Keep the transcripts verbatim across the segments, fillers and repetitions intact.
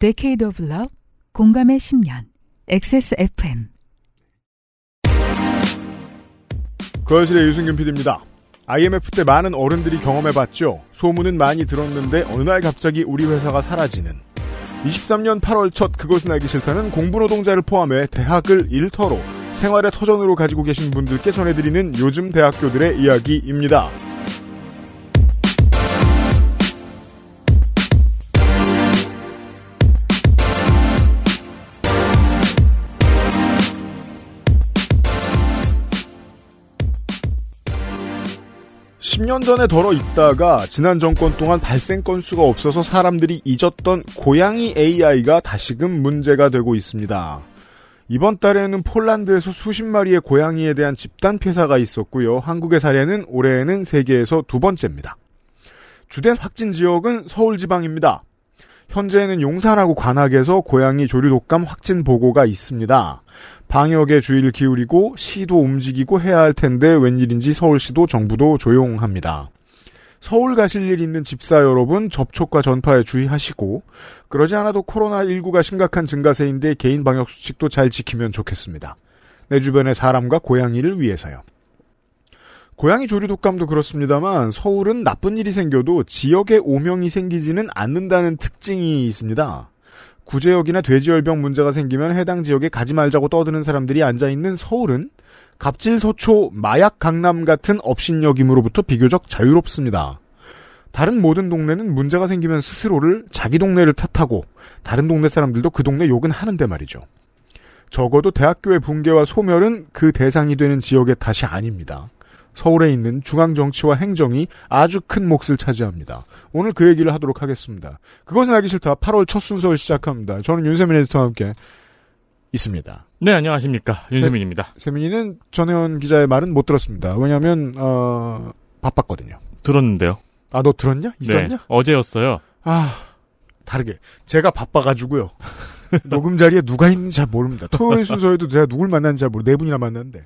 Decade of Love, 공감의 십 년, 엑스에스에프엠. 거실의 유승균 피디입니다. 아이엠에프 때 많은 어른들이 경험해봤죠. 소문은 많이 들었는데 어느 날 갑자기 우리 회사가 사라지는. 이십삼 년 팔월 첫 그것은 알기 싫다는 공부노동자를 포함해 대학을 일터로 생활의 터전으로 가지고 계신 분들께 전해드리는 요즘 대학교들의 이야기입니다. 십 년 전에 덜어 있다가 지난 정권 동안 발생 건수가 없어서 사람들이 잊었던 고양이 에이아이가 다시금 문제가 되고 있습니다. 이번 달에는 폴란드에서 수십 마리의 고양이에 대한 집단 폐사가 있었고요. 한국의 사례는 올해에는 세계에서 두 번째입니다. 주된 확진 지역은 서울 지방입니다. 현재는 용산하고 관악에서 고양이 조류 독감 확진 보고가 있습니다. 방역에 주의를 기울이고 시도 움직이고 해야 할 텐데 웬일인지 서울시도 정부도 조용합니다. 서울 가실 일 있는 집사 여러분, 접촉과 전파에 주의하시고 그러지 않아도 코로나십구가 심각한 증가세인데 개인 방역 수칙도 잘 지키면 좋겠습니다. 내 주변의 사람과 고양이를 위해서요. 고양이 조류 독감도 그렇습니다만 서울은 나쁜 일이 생겨도 지역에 오명이 생기지는 않는다는 특징이 있습니다. 구제역이나 돼지열병 문제가 생기면 해당 지역에 가지 말자고 떠드는 사람들이 앉아있는 서울은 갑질, 서초, 마약, 강남 같은 업신여김으로부터 비교적 자유롭습니다. 다른 모든 동네는 문제가 생기면 스스로를 자기 동네를 탓하고 다른 동네 사람들도 그 동네 욕은 하는데 말이죠. 적어도 대학교의 붕괴와 소멸은 그 대상이 되는 지역의 탓이 아닙니다. 서울에 있는 중앙정치와 행정이 아주 큰 몫을 차지합니다. 오늘 그 얘기를 하도록 하겠습니다. 그것은 알기 싫다. 팔월 첫 순서를 시작합니다. 저는 윤세민 에디터와 함께 있습니다. 네, 안녕하십니까. 윤세민입니다. 세, 세민이는 전혜원 기자의 말은 못 들었습니다. 왜냐하면 어, 바빴거든요. 들었는데요. 아, 너 들었냐? 있었냐? 네, 어제였어요. 아, 다르게. 제가 바빠가지고요. 녹음 자리에 누가 있는지 잘 모릅니다. 토요일 순서에도 제가 누굴 만났는지 잘 모르고 네 분이나 만났는데.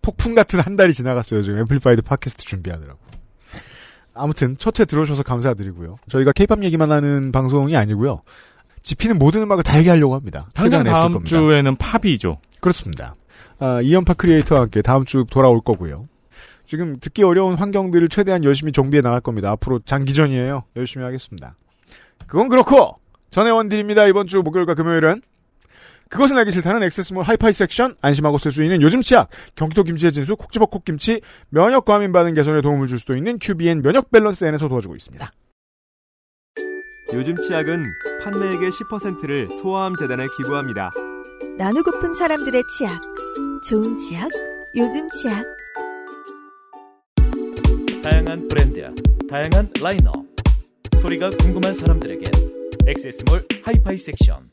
폭풍 같은 한 달이 지나갔어요. 지금 앰플리파이드 팟캐스트 준비하느라고. 아무튼 첫 회 들어오셔서 감사드리고요. 저희가 케이팝 얘기만 하는 방송이 아니고요. 지피는 모든 음악을 다 얘기하려고 합니다. 당장 다음 겁니다. 주에는 팝이죠. 그렇습니다. 아, 이연파 크리에이터와 함께 다음 주 돌아올 거고요. 지금 듣기 어려운 환경들을 최대한 열심히 정비해 나갈 겁니다. 앞으로 장기전이에요. 열심히 하겠습니다. 그건 그렇고 전혜원 드립니다. 이번 주 목요일과 금요일은 그것은 알기 싫다는 액세스몰 하이파이 섹션, 안심하고 쓸 수 있는 요즘 치약, 경기도 김치의 진수 콕 집어 콕 김치, 면역 과민 반응 개선에 도움을 줄 수도 있는 큐비엔 면역 밸런스 N에서 도와주고 있습니다. 요즘 치약은 판매액의 십 퍼센트를 소아암 재단에 기부합니다. 나누고픈 사람들의 치약, 좋은 치약, 요즘 치약. 다양한 브랜드야, 다양한 라인업, 소리가 궁금한 사람들에게 액세스몰 하이파이 섹션.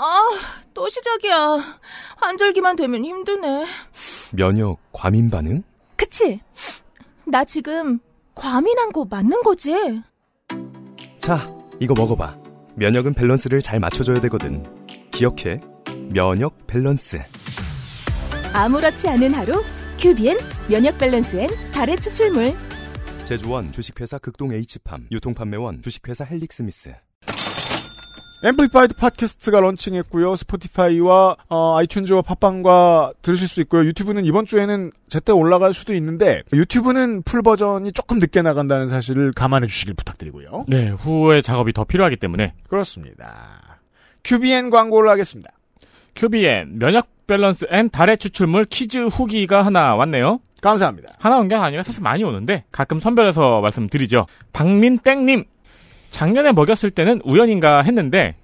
아, 또 시작이야. 환절기만 되면 힘드네. 면역 과민 반응? 그치? 나 지금 과민한 거 맞는 거지? 자, 이거 먹어봐. 면역은 밸런스를 잘 맞춰줘야 되거든. 기억해, 면역 밸런스. 아무렇지 않은 하루, 큐비엔 면역 밸런스엔 달의 추출물. 제조원 주식회사 극동 H팜, 유통판매원 주식회사 헬릭스미스. 앰플리파이드 팟캐스트가 런칭했고요. 스포티파이와 어, 아이튠즈와 팟빵과 들으실 수 있고요. 유튜브는 이번 주에는 제때 올라갈 수도 있는데 유튜브는 풀 버전이 조금 늦게 나간다는 사실을 감안해 주시길 부탁드리고요. 네, 후에 작업이 더 필요하기 때문에 그렇습니다. 큐비엔 광고를 하겠습니다. 큐비엔 면역 밸런스 앤 달의 추출물 퀴즈 후기가 하나 왔네요. 감사합니다. 하나 온 게 아니라 사실 많이 오는데 가끔 선별해서 말씀드리죠. 박민땡님, 작년에 먹였을 때는 우연인가 했는데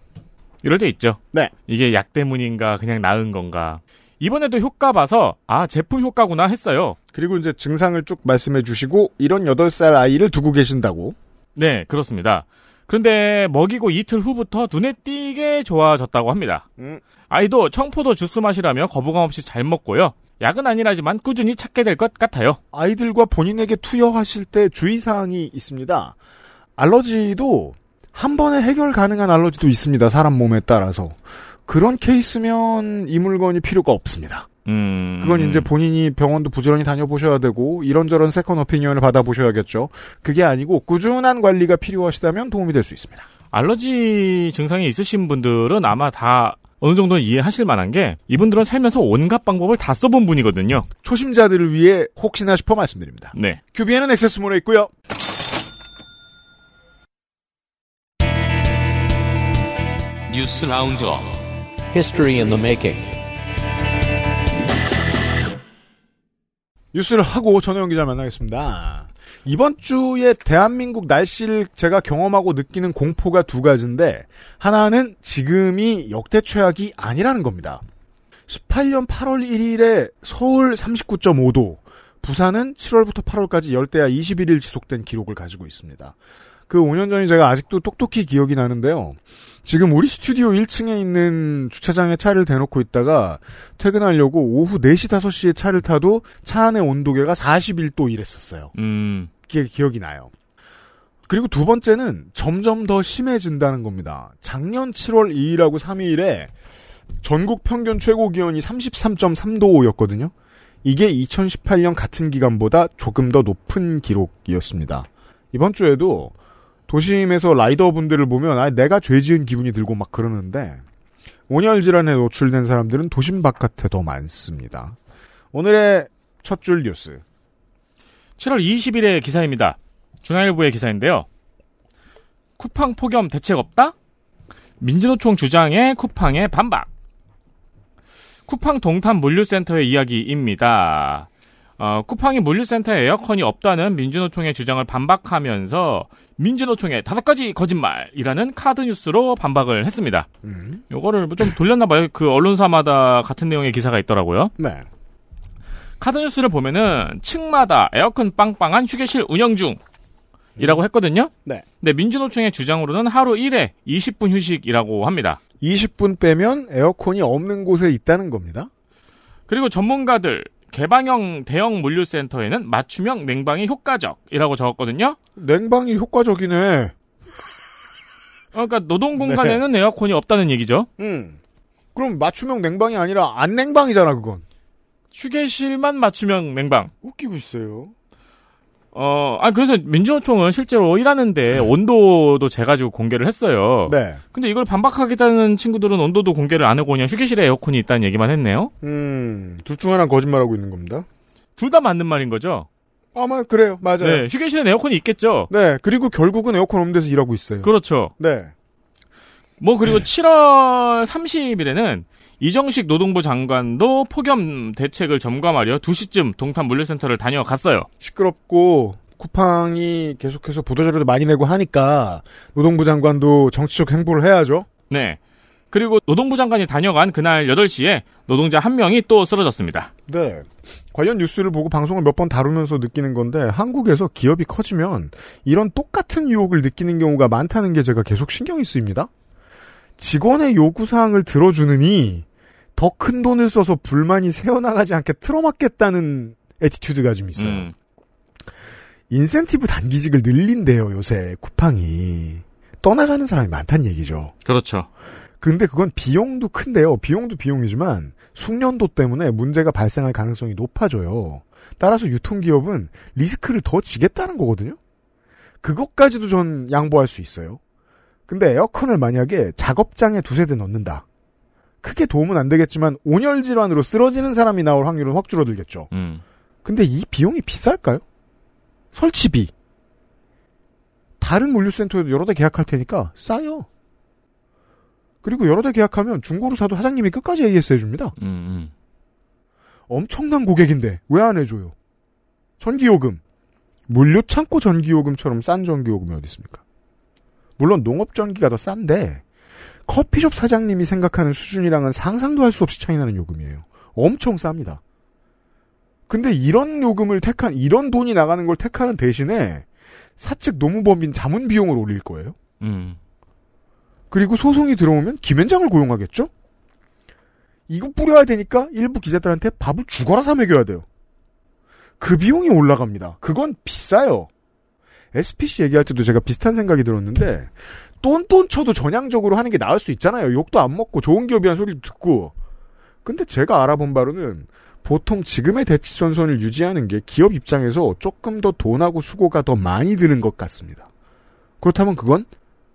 이럴 때 있죠. 네. 이게 약 때문인가 그냥 나은 건가. 이번에도 효과 봐서 아, 제품 효과구나 했어요. 그리고 이제 증상을 쭉 말씀해 주시고 이런 여덟 살 아이를 두고 계신다고. 네, 그렇습니다. 그런데 먹이고 이틀 후부터 눈에 띄게 좋아졌다고 합니다. 음. 아이도 청포도 주스 마시라며 거부감 없이 잘 먹고요. 약은 아니라지만 꾸준히 찾게 될 것 같아요. 아이들과 본인에게 투여하실 때 주의사항이 있습니다. 알러지도 한 번에 해결 가능한 알러지도 있습니다. 사람 몸에 따라서. 그런 케이스면 이 물건이 필요가 없습니다. 음... 그건 이제 본인이 병원도 부지런히 다녀보셔야 되고 이런저런 세컨 오피니언을 받아보셔야겠죠. 그게 아니고 꾸준한 관리가 필요하시다면 도움이 될 수 있습니다. 알러지 증상이 있으신 분들은 아마 다 어느 정도는 이해하실 만한 게 이분들은 살면서 온갖 방법을 다 써본 분이거든요. 초심자들을 위해 혹시나 싶어 말씀드립니다. 네. 큐비엔은 액세스몰에 있고요. 뉴스 라운드업 히스토리 인 더 메이킹. 뉴스를 하고 전혜원 기자 만나겠습니다. 이번 주에 대한민국 날씨를 제가 경험하고 느끼는 공포가 두 가지인데 하나는 지금이 역대 최악이 아니라는 겁니다. 십팔 년 팔월 일일에 서울 삼십구 점 오 도, 부산은 칠월부터 팔월까지 열대야 이십일 일 지속된 기록을 가지고 있습니다. 그 오 년 전이 제가 아직도 똑똑히 기억이 나는데요. 지금 우리 스튜디오 일 층에 있는 주차장에 차를 대놓고 있다가 퇴근하려고 오후 네 시, 다섯 시에 차를 타도 차 안의 온도계가 사십일 도 이랬었어요. 음. 그게 기억이 나요. 그리고 두 번째는 점점 더 심해진다는 겁니다. 작년 칠월 이일하고 삼일에 전국 평균 최고 기온이 삼십삼 점 삼 도였거든요. 이게 이천십팔 년 같은 기간보다 조금 더 높은 기록이었습니다. 이번 주에도 도심에서 라이더분들을 보면 아, 내가 죄 지은 기분이 들고 막 그러는데 온열 질환에 노출된 사람들은 도심 바깥에 더 많습니다. 오늘의 첫 줄 뉴스. 칠월 이십일의 기사입니다. 중앙일보의 기사인데요. 쿠팡 폭염 대책 없다? 민주노총 주장에 쿠팡의 반박. 쿠팡 동탄 물류센터의 이야기입니다. 어, 쿠팡이 물류센터에 에어컨이 없다는 민주노총의 주장을 반박하면서 민주노총의 다섯 가지 거짓말이라는 카드 뉴스로 반박을 했습니다. 음. 요거를 좀 돌렸나 봐요. 그 언론사마다 같은 내용의 기사가 있더라고요. 네. 카드 뉴스를 보면은 층마다 에어컨 빵빵한 휴게실 운영 중이라고 했거든요. 네. 근데 민주노총의 주장으로는 하루 일 회 이십 분 휴식이라고 합니다. 이십 분 빼면 에어컨이 없는 곳에 있다는 겁니다. 그리고 전문가들 개방형 대형 물류센터에는 맞춤형 냉방이 효과적이라고 적었거든요. 냉방이 효과적이네. 그러니까 노동공간에는 네. 에어컨이 없다는 얘기죠. 음. 그럼 맞춤형 냉방이 아니라 안 냉방이잖아 그건. 휴게실만 맞춤형 냉방. 웃기고 있어요. 어, 아 그래서 민주노총은 실제로 일하는데 음. 온도도 재가지고 공개를 했어요. 네. 근데 이걸 반박하겠다는 친구들은 온도도 공개를 안 하고 그냥 휴게실에 에어컨이 있다는 얘기만 했네요. 음, 둘 중 하나 거짓말하고 있는 겁니다. 둘 다 맞는 말인 거죠? 아마 그래요, 맞아요. 네, 휴게실에 에어컨이 있겠죠. 네, 그리고 결국은 에어컨 없는 데서 일하고 있어요. 그렇죠. 네. 뭐 그리고 네. 칠월 삼십일에는 이정식 노동부 장관도 폭염 대책을 점검하려 두 시쯤 동탄 물류센터를 다녀갔어요. 시끄럽고 쿠팡이 계속해서 보도자료도 많이 내고 하니까 노동부 장관도 정치적 행보를 해야죠. 네. 그리고 노동부 장관이 다녀간 그날 여덟 시에 노동자 한 명이 또 쓰러졌습니다. 네. 관련 뉴스를 보고 방송을 몇 번 다루면서 느끼는 건데 한국에서 기업이 커지면 이런 똑같은 유혹을 느끼는 경우가 많다는 게 제가 계속 신경이 쓰입니다. 직원의 요구사항을 들어주느니 더 큰 돈을 써서 불만이 새어나가지 않게 틀어막겠다는 애티튜드가 좀 있어요. 음. 인센티브 단기직을 늘린대요. 요새 쿠팡이. 떠나가는 사람이 많다는 얘기죠. 그렇죠. 근데 그건 비용도 큰데요. 비용도 비용이지만 숙련도 때문에 문제가 발생할 가능성이 높아져요. 따라서 유통기업은 리스크를 더 지겠다는 거거든요. 그것까지도 전 양보할 수 있어요. 근데 에어컨을 만약에 작업장에 두세 대 넣는다. 크게 도움은 안 되겠지만 온열 질환으로 쓰러지는 사람이 나올 확률은 확 줄어들겠죠. 음. 근데 이 비용이 비쌀까요? 설치비. 다른 물류센터에도 여러 대 계약할 테니까 싸요. 그리고 여러 대 계약하면 중고로 사도 사장님이 끝까지 에이에스 해줍니다. 음, 음. 엄청난 고객인데 왜 안 해줘요? 전기요금. 물류창고 전기요금처럼 싼 전기요금이 어디 있습니까? 물론 농업전기가 더 싼데 커피숍 사장님이 생각하는 수준이랑은 상상도 할 수 없이 차이나는 요금이에요. 엄청 쌉니다. 근데 이런 요금을 택한 이런 돈이 나가는 걸 택하는 대신에 사측 노무법인 자문 비용을 올릴 거예요. 음. 그리고 소송이 들어오면 김앤장을 고용하겠죠? 이거 뿌려야 되니까 일부 기자들한테 밥을 죽어라 사 먹여야 돼요. 그 비용이 올라갑니다. 그건 비싸요. 에스피씨 얘기할 때도 제가 비슷한 생각이 들었는데 똔똔 쳐도 전향적으로 하는 게 나을 수 있잖아요. 욕도 안 먹고 좋은 기업이라는 소리도 듣고. 근데 제가 알아본 바로는 보통 지금의 대치선선을 유지하는 게 기업 입장에서 조금 더 돈하고 수고가 더 많이 드는 것 같습니다. 그렇다면 그건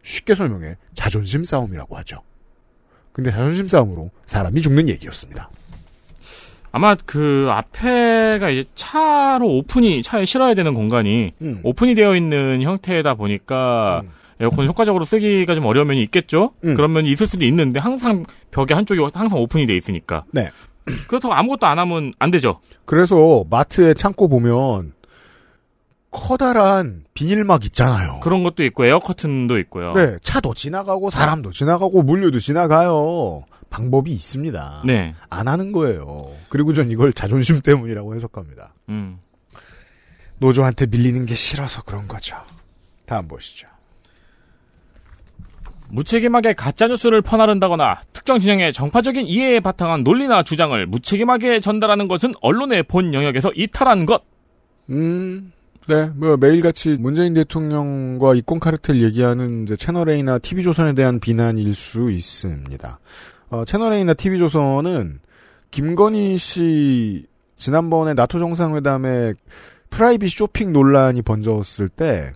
쉽게 설명해 자존심 싸움이라고 하죠. 근데 자존심 싸움으로 사람이 죽는 얘기였습니다. 아마 그 앞에가 이제 차로 오픈이 차에 실어야 되는 공간이 음. 오픈이 되어 있는 형태다 보니까 음. 에어컨을 효과적으로 쓰기가 좀 어려운 면이 있겠죠. 음. 그런 면이 있을 수도 있는데 항상 벽의 한쪽이 항상 오픈이 돼 있으니까. 네. 그렇다고 아무것도 안 하면 안 되죠. 그래서 마트의 창고 보면 커다란 비닐막 있잖아요. 그런 것도 있고 에어커튼도 있고요. 네, 차도 지나가고 사람도 지나가고 물류도 지나가요. 방법이 있습니다. 네. 안 하는 거예요. 그리고 전 이걸 자존심 때문이라고 해석합니다. 음. 노조한테 밀리는 게 싫어서 그런 거죠. 다음 보시죠. 무책임하게 가짜뉴스를 퍼나른다거나 특정 진영의 정파적인 이해에 바탕한 논리나 주장을 무책임하게 전달하는 것은 언론의 본 영역에서 이탈한 것. 음, 네. 뭐 매일같이 문재인 대통령과 이권카르텔 얘기하는 이제 채널A나 티비조선에 대한 비난일 수 있습니다. 어, 채널A나 티비조선은 김건희 씨 지난번에 나토 정상회담에 프라이빗 쇼핑 논란이 번졌을 때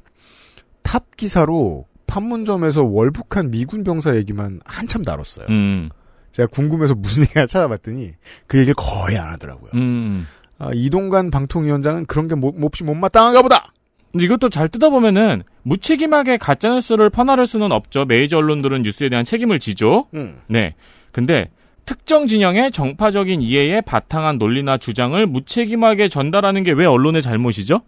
탑 기사로 판문점에서 월북한 미군 병사 얘기만 한참 다뤘어요. 음. 제가 궁금해서 무슨 얘기가 찾아봤더니 그 얘기를 거의 안 하더라고요. 음. 아, 이동관 방통위원장은 그런 게 몹, 몹시 못마땅한가 보다. 근데 이것도 잘 뜯어보면은 무책임하게 가짜뉴스를 퍼나를 수는 없죠. 메이저 언론들은 뉴스에 대한 책임을 지죠. 음. 네. 근데 특정 진영의 정파적인 이해에 바탕한 논리나 주장을 무책임하게 전달하는 게 왜 언론의 잘못이죠?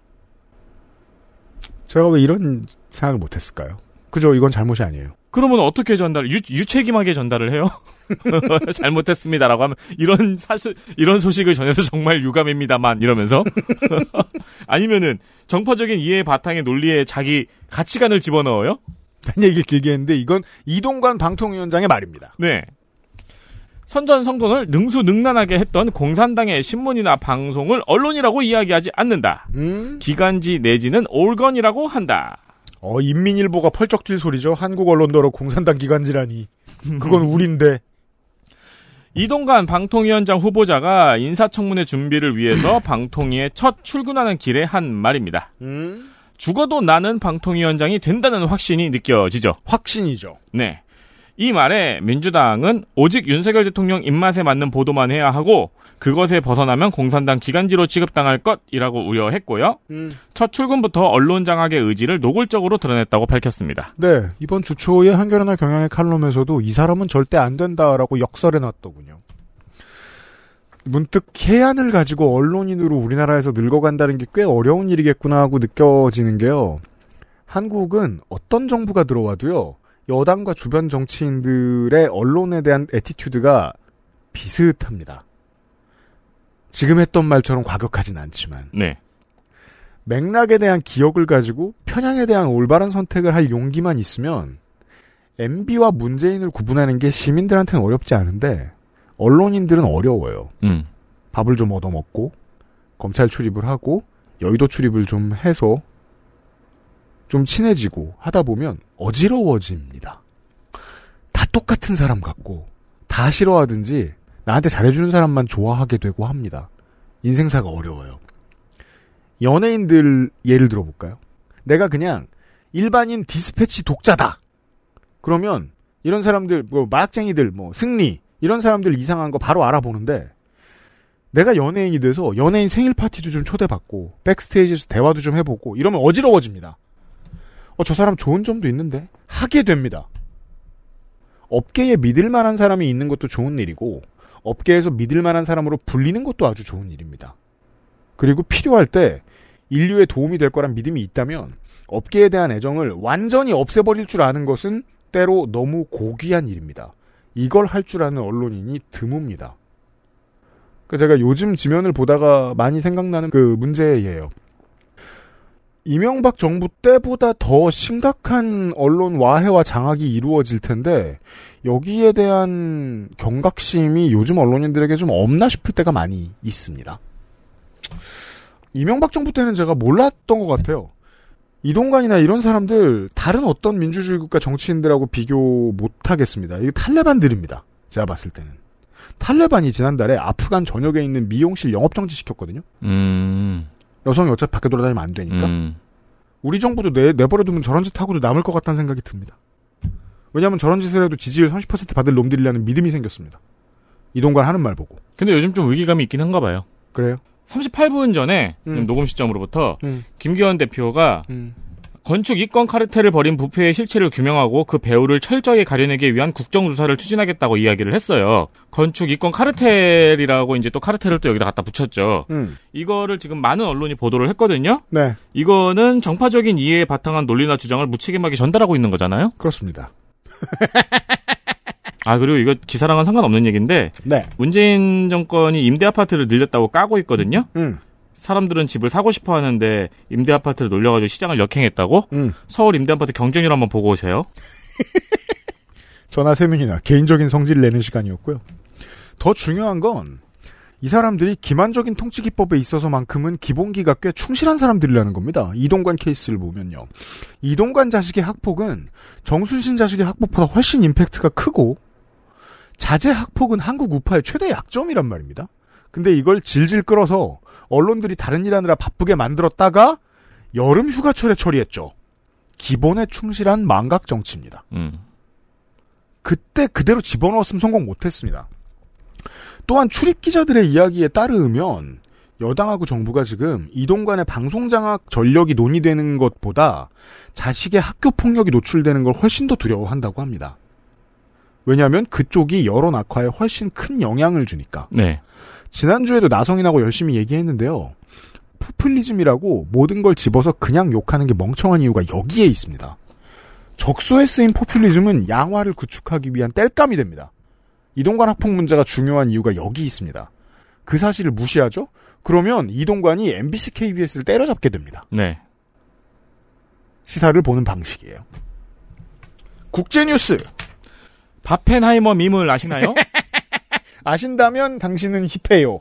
제가 왜 이런 생각을 못했을까요? 그죠? 이건 잘못이 아니에요. 그러면 어떻게 전달? 유, 유책임하게 전달을 해요? 잘못했습니다라고 하면 이런 사실 이런 소식을 전해서 정말 유감입니다만 이러면서 아니면은 정파적인 이해 바탕의 논리에 자기 가치관을 집어넣어요? 딴 얘기를 길게 했는데 이건 이동관 방통위원장의 말입니다. 네. 선전 성돈을 능수능란하게 했던 공산당의 신문이나 방송을 언론이라고 이야기하지 않는다. 음? 기간지 내지는 올건이라고 한다. 어, 인민일보가 펄쩍 뛸 소리죠. 한국 언론더러 공산당 기간지라니. 그건 우린데. 이동관 방통위원장 후보자가 인사청문회 준비를 위해서 방통위에 첫 출근하는 길에 한 말입니다. 음? 죽어도 나는 방통위원장이 된다는 확신이 느껴지죠. 확신이죠. 네. 이 말에 민주당은 오직 윤석열 대통령 입맛에 맞는 보도만 해야 하고 그것에 벗어나면 공산당 기간지로 취급당할 것이라고 우려했고요. 음. 첫 출근부터 언론 장악의 의지를 노골적으로 드러냈다고 밝혔습니다. 네. 이번 주초에 한겨레나 경향의 칼럼에서도 이 사람은 절대 안 된다라고 역설해놨더군요. 문득 해안을 가지고 언론인으로 우리나라에서 늙어간다는 게 꽤 어려운 일이겠구나 하고 느껴지는 게요. 한국은 어떤 정부가 들어와도요. 여당과 주변 정치인들의 언론에 대한 애티튜드가 비슷합니다. 지금 했던 말처럼 과격하진 않지만 네. 맥락에 대한 기억을 가지고 편향에 대한 올바른 선택을 할 용기만 있으면 엠비와 문재인을 구분하는 게 시민들한테는 어렵지 않은데 언론인들은 어려워요. 음. 밥을 좀 얻어먹고 검찰 출입을 하고 여의도 출입을 좀 해서 좀 친해지고 하다 보면 어지러워집니다. 다 똑같은 사람 같고 다 싫어하든지 나한테 잘해주는 사람만 좋아하게 되고 합니다. 인생사가 어려워요. 연예인들 예를 들어볼까요? 내가 그냥 일반인 디스패치 독자다. 그러면 이런 사람들, 뭐 마약쟁이들, 뭐 승리 이런 사람들 이상한 거 바로 알아보는데 내가 연예인이 돼서 연예인 생일 파티도 좀 초대받고 백스테이지에서 대화도 좀 해보고 이러면 어지러워집니다. 어, 저 사람 좋은 점도 있는데 하게 됩니다. 업계에 믿을 만한 사람이 있는 것도 좋은 일이고 업계에서 믿을 만한 사람으로 불리는 것도 아주 좋은 일입니다. 그리고 필요할 때 인류에 도움이 될 거란 믿음이 있다면 업계에 대한 애정을 완전히 없애버릴 줄 아는 것은 때로 너무 고귀한 일입니다. 이걸 할 줄 아는 언론인이 드뭅니다. 제가 요즘 지면을 보다가 많이 생각나는 그 문제예요. 이명박 정부 때보다 더 심각한 언론 와해와 장악이 이루어질 텐데 여기에 대한 경각심이 요즘 언론인들에게 좀 없나 싶을 때가 많이 있습니다. 이명박 정부 때는 제가 몰랐던 것 같아요. 이동관이나 이런 사람들 다른 어떤 민주주의 국가 정치인들하고 비교 못하겠습니다. 이게 탈레반들입니다. 제가 봤을 때는. 탈레반이 지난달에 아프간 전역에 있는 미용실 영업정지 시켰거든요. 음... 여성이 어차피 밖에 돌아다니면 안 되니까. 음. 우리 정부도 내, 내버려두면 저런 짓 하고도 남을 것 같다는 생각이 듭니다. 왜냐하면 저런 짓을 해도 지지율 삼십 퍼센트 받을 놈들이라는 믿음이 생겼습니다. 이동관 하는 말 보고. 근데 요즘 좀 위기감이 있긴 한가 봐요. 그래요? 삼십팔 분 전에 음. 녹음 시점으로부터 음. 김기현 대표가 음. 건축 이권 카르텔을 벌인 부패의 실체를 규명하고 그 배후를 철저히 가려내기 위한 국정조사를 추진하겠다고 이야기를 했어요. 건축 이권 카르텔이라고 이제 또 카르텔을 또 여기다 갖다 붙였죠. 음. 이거를 지금 많은 언론이 보도를 했거든요. 네. 이거는 정파적인 이해에 바탕한 논리나 주장을 무책임하게 전달하고 있는 거잖아요. 그렇습니다. 아, 그리고 이거 기사랑은 상관없는 얘기인데 네. 문재인 정권이 임대 아파트를 늘렸다고 까고 있거든요. 음. 사람들은 집을 사고 싶어 하는데 임대 아파트를 놀려가지고 시장을 역행했다고? 음. 서울 임대 아파트 경쟁률 한번 보고 오세요. 전화 세 명이나 개인적인 성질 내는 시간이었고요. 더 중요한 건 이 사람들이 기만적인 통치기법에 있어서만큼은 기본기가 꽤 충실한 사람들이라는 겁니다. 이동관 케이스를 보면요. 이동관 자식의 학폭은 정순신 자식의 학폭보다 훨씬 임팩트가 크고 자제 학폭은 한국 우파의 최대 약점이란 말입니다. 근데 이걸 질질 끌어서 언론들이 다른 일하느라 바쁘게 만들었다가 여름 휴가철에 처리했죠. 기본에 충실한 망각 정치입니다. 음. 그때 그대로 집어넣었으면 성공 못했습니다. 또한 출입 기자들의 이야기에 따르면 여당하고 정부가 지금 이동관의 방송장악 전력이 논의되는 것보다 자식의 학교 폭력이 노출되는 걸 훨씬 더 두려워한다고 합니다. 왜냐하면 그쪽이 여론 악화에 훨씬 큰 영향을 주니까. 네. 지난주에도 나성인하고 열심히 얘기했는데요. 포퓰리즘이라고 모든 걸 집어서 그냥 욕하는 게 멍청한 이유가 여기에 있습니다. 적소에 쓰인 포퓰리즘은 양화를 구축하기 위한 땔감이 됩니다. 이동관 학폭 문제가 중요한 이유가 여기 있습니다. 그 사실을 무시하죠? 그러면 이동관이 엠비씨, 케이비에스를 때려잡게 됩니다. 네. 시사를 보는 방식이에요. 국제뉴스. 바펜하이머 밈을 아시나요? 아신다면 당신은 힙해요.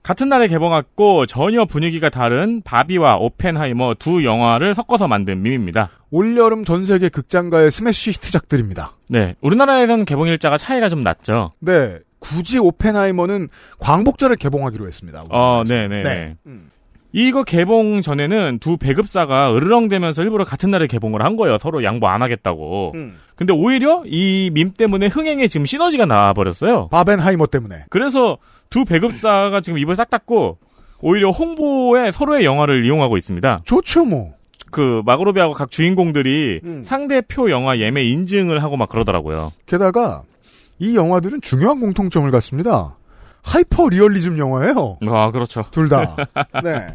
같은 날에 개봉했고 전혀 분위기가 다른 바비와 오펜하이머 두 영화를 섞어서 만든 밈입니다. 올여름 전세계 극장가의 스매시 히트작들입니다. 네, 우리나라에서는 개봉 일자가 차이가 좀 났죠. 네, 굳이 오펜하이머는 광복절에 개봉하기로 했습니다. 어, 네네네. 네. 음. 이거 개봉 전에는 두 배급사가 으르렁대면서 일부러 같은 날에 개봉을 한 거예요. 서로 양보 안 하겠다고. 음. 근데 오히려 이 밈 때문에 흥행에 지금 시너지가 나와버렸어요. 바벤하이머 때문에. 그래서 두 배급사가 지금 입을 싹 닫고 오히려 홍보에 서로의 영화를 이용하고 있습니다. 좋죠 뭐. 그 마고로비하고 각 주인공들이 음. 상대표 영화 예매 인증을 하고 막 그러더라고요. 게다가 이 영화들은 중요한 공통점을 갖습니다. 하이퍼 리얼리즘 영화예요. 아, 그렇죠. 둘 다. 네.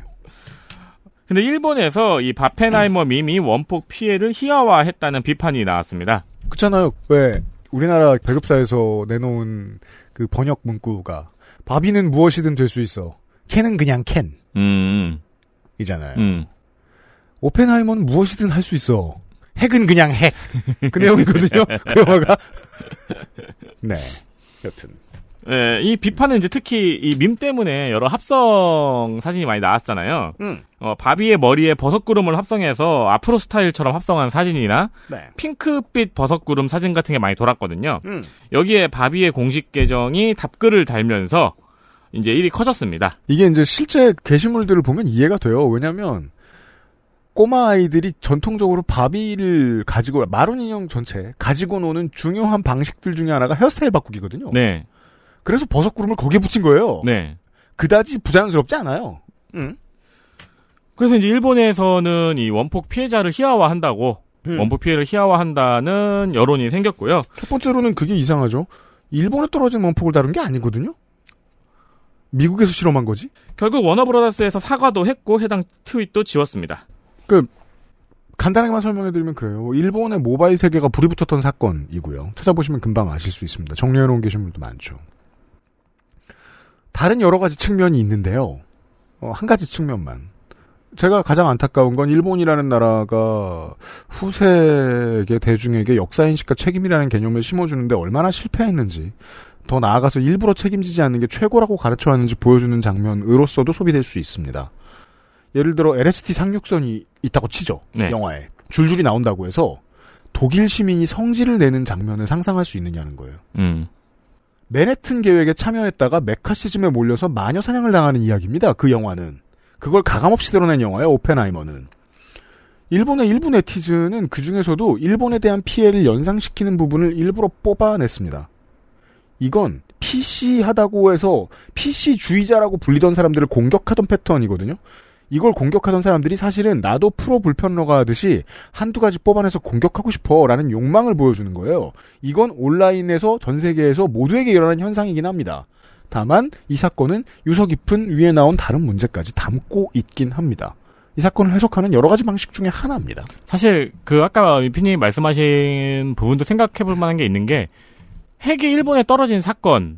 근데 일본에서 이 바펜하이머 밈이 원폭 피해를 희화화했다는 비판이 나왔습니다. 그렇잖아요. 왜 우리나라 배급사에서 내놓은 그 번역 문구가 바비는 무엇이든 될 수 있어. 캔은 그냥 캔. 음. 이잖아요. 음. 오펜하이머는 무엇이든 할 수 있어. 핵은 그냥 핵. 그 내용이거든요. 그 영화가. 네. 여튼. 네, 이 비판은 이제 특히 이 밈 때문에 여러 합성 사진이 많이 나왔잖아요. 음. 어, 바비의 머리에 버섯구름을 합성해서 아프로 스타일처럼 합성한 사진이나 네. 핑크빛 버섯구름 사진 같은 게 많이 돌았거든요. 음. 여기에 바비의 공식 계정이 답글을 달면서 이제 일이 커졌습니다. 이게 이제 실제 게시물들을 보면 이해가 돼요. 왜냐면 꼬마 아이들이 전통적으로 바비를 가지고 마룬 인형 전체 가지고 노는 중요한 방식들 중에 하나가 헤어스타일 바꾸기거든요. 네. 그래서 버섯구름을 거기에 붙인 거예요. 네. 그다지 부자연스럽지 않아요. 응. 그래서 이제 일본에서는 이 원폭 피해자를 희화화한다고, 음. 원폭 피해를 희화화한다는 여론이 생겼고요. 첫 번째로는 그게 이상하죠. 일본에 떨어진 원폭을 다룬 게 아니거든요. 미국에서 실험한 거지. 결국 워너브라더스에서 사과도 했고 해당 트윗도 지웠습니다. 그 간단하게만 설명해드리면 그래요. 일본의 모바일 세계가 불이 붙었던 사건이고요. 찾아보시면 금방 아실 수 있습니다. 정리해놓은 게시물도 많죠. 다른 여러 가지 측면이 있는데요. 어, 한 가지 측면만. 제가 가장 안타까운 건 일본이라는 나라가 후세계 대중에게 역사인식과 책임이라는 개념을 심어주는데 얼마나 실패했는지, 더 나아가서 일부러 책임지지 않는 게 최고라고 가르쳐 왔는지 보여주는 장면으로서도 소비될 수 있습니다. 예를 들어 엘에스티 상륙선이 있다고 치죠. 네. 영화에. 줄줄이 나온다고 해서 독일 시민이 성질을 내는 장면을 상상할 수 있느냐는 거예요. 음. 맨해튼 계획에 참여했다가 메카시즘에 몰려서 마녀 사냥을 당하는 이야기입니다. 그 영화는. 그걸 가감없이 드러낸 영화예요. 오펜하이머는. 일본의 일부 네티즌은 그중에서도 일본에 대한 피해를 연상시키는 부분을 일부러 뽑아냈습니다. 이건 피씨하다고 해서 피씨주의자라고 불리던 사람들을 공격하던 패턴이거든요. 이걸 공격하던 사람들이 사실은 나도 프로 불편러가 하듯이 한두 가지 뽑아내서 공격하고 싶어라는 욕망을 보여주는 거예요. 이건 온라인에서 전 세계에서 모두에게 일어나는 현상이긴 합니다. 다만 이 사건은 유서 깊은 위에 나온 다른 문제까지 담고 있긴 합니다. 이 사건을 해석하는 여러 가지 방식 중에 하나입니다. 사실 그 아까 피디님이 말씀하신 부분도 생각해볼 만한 게 있는 게, 핵이 일본에 떨어진 사건을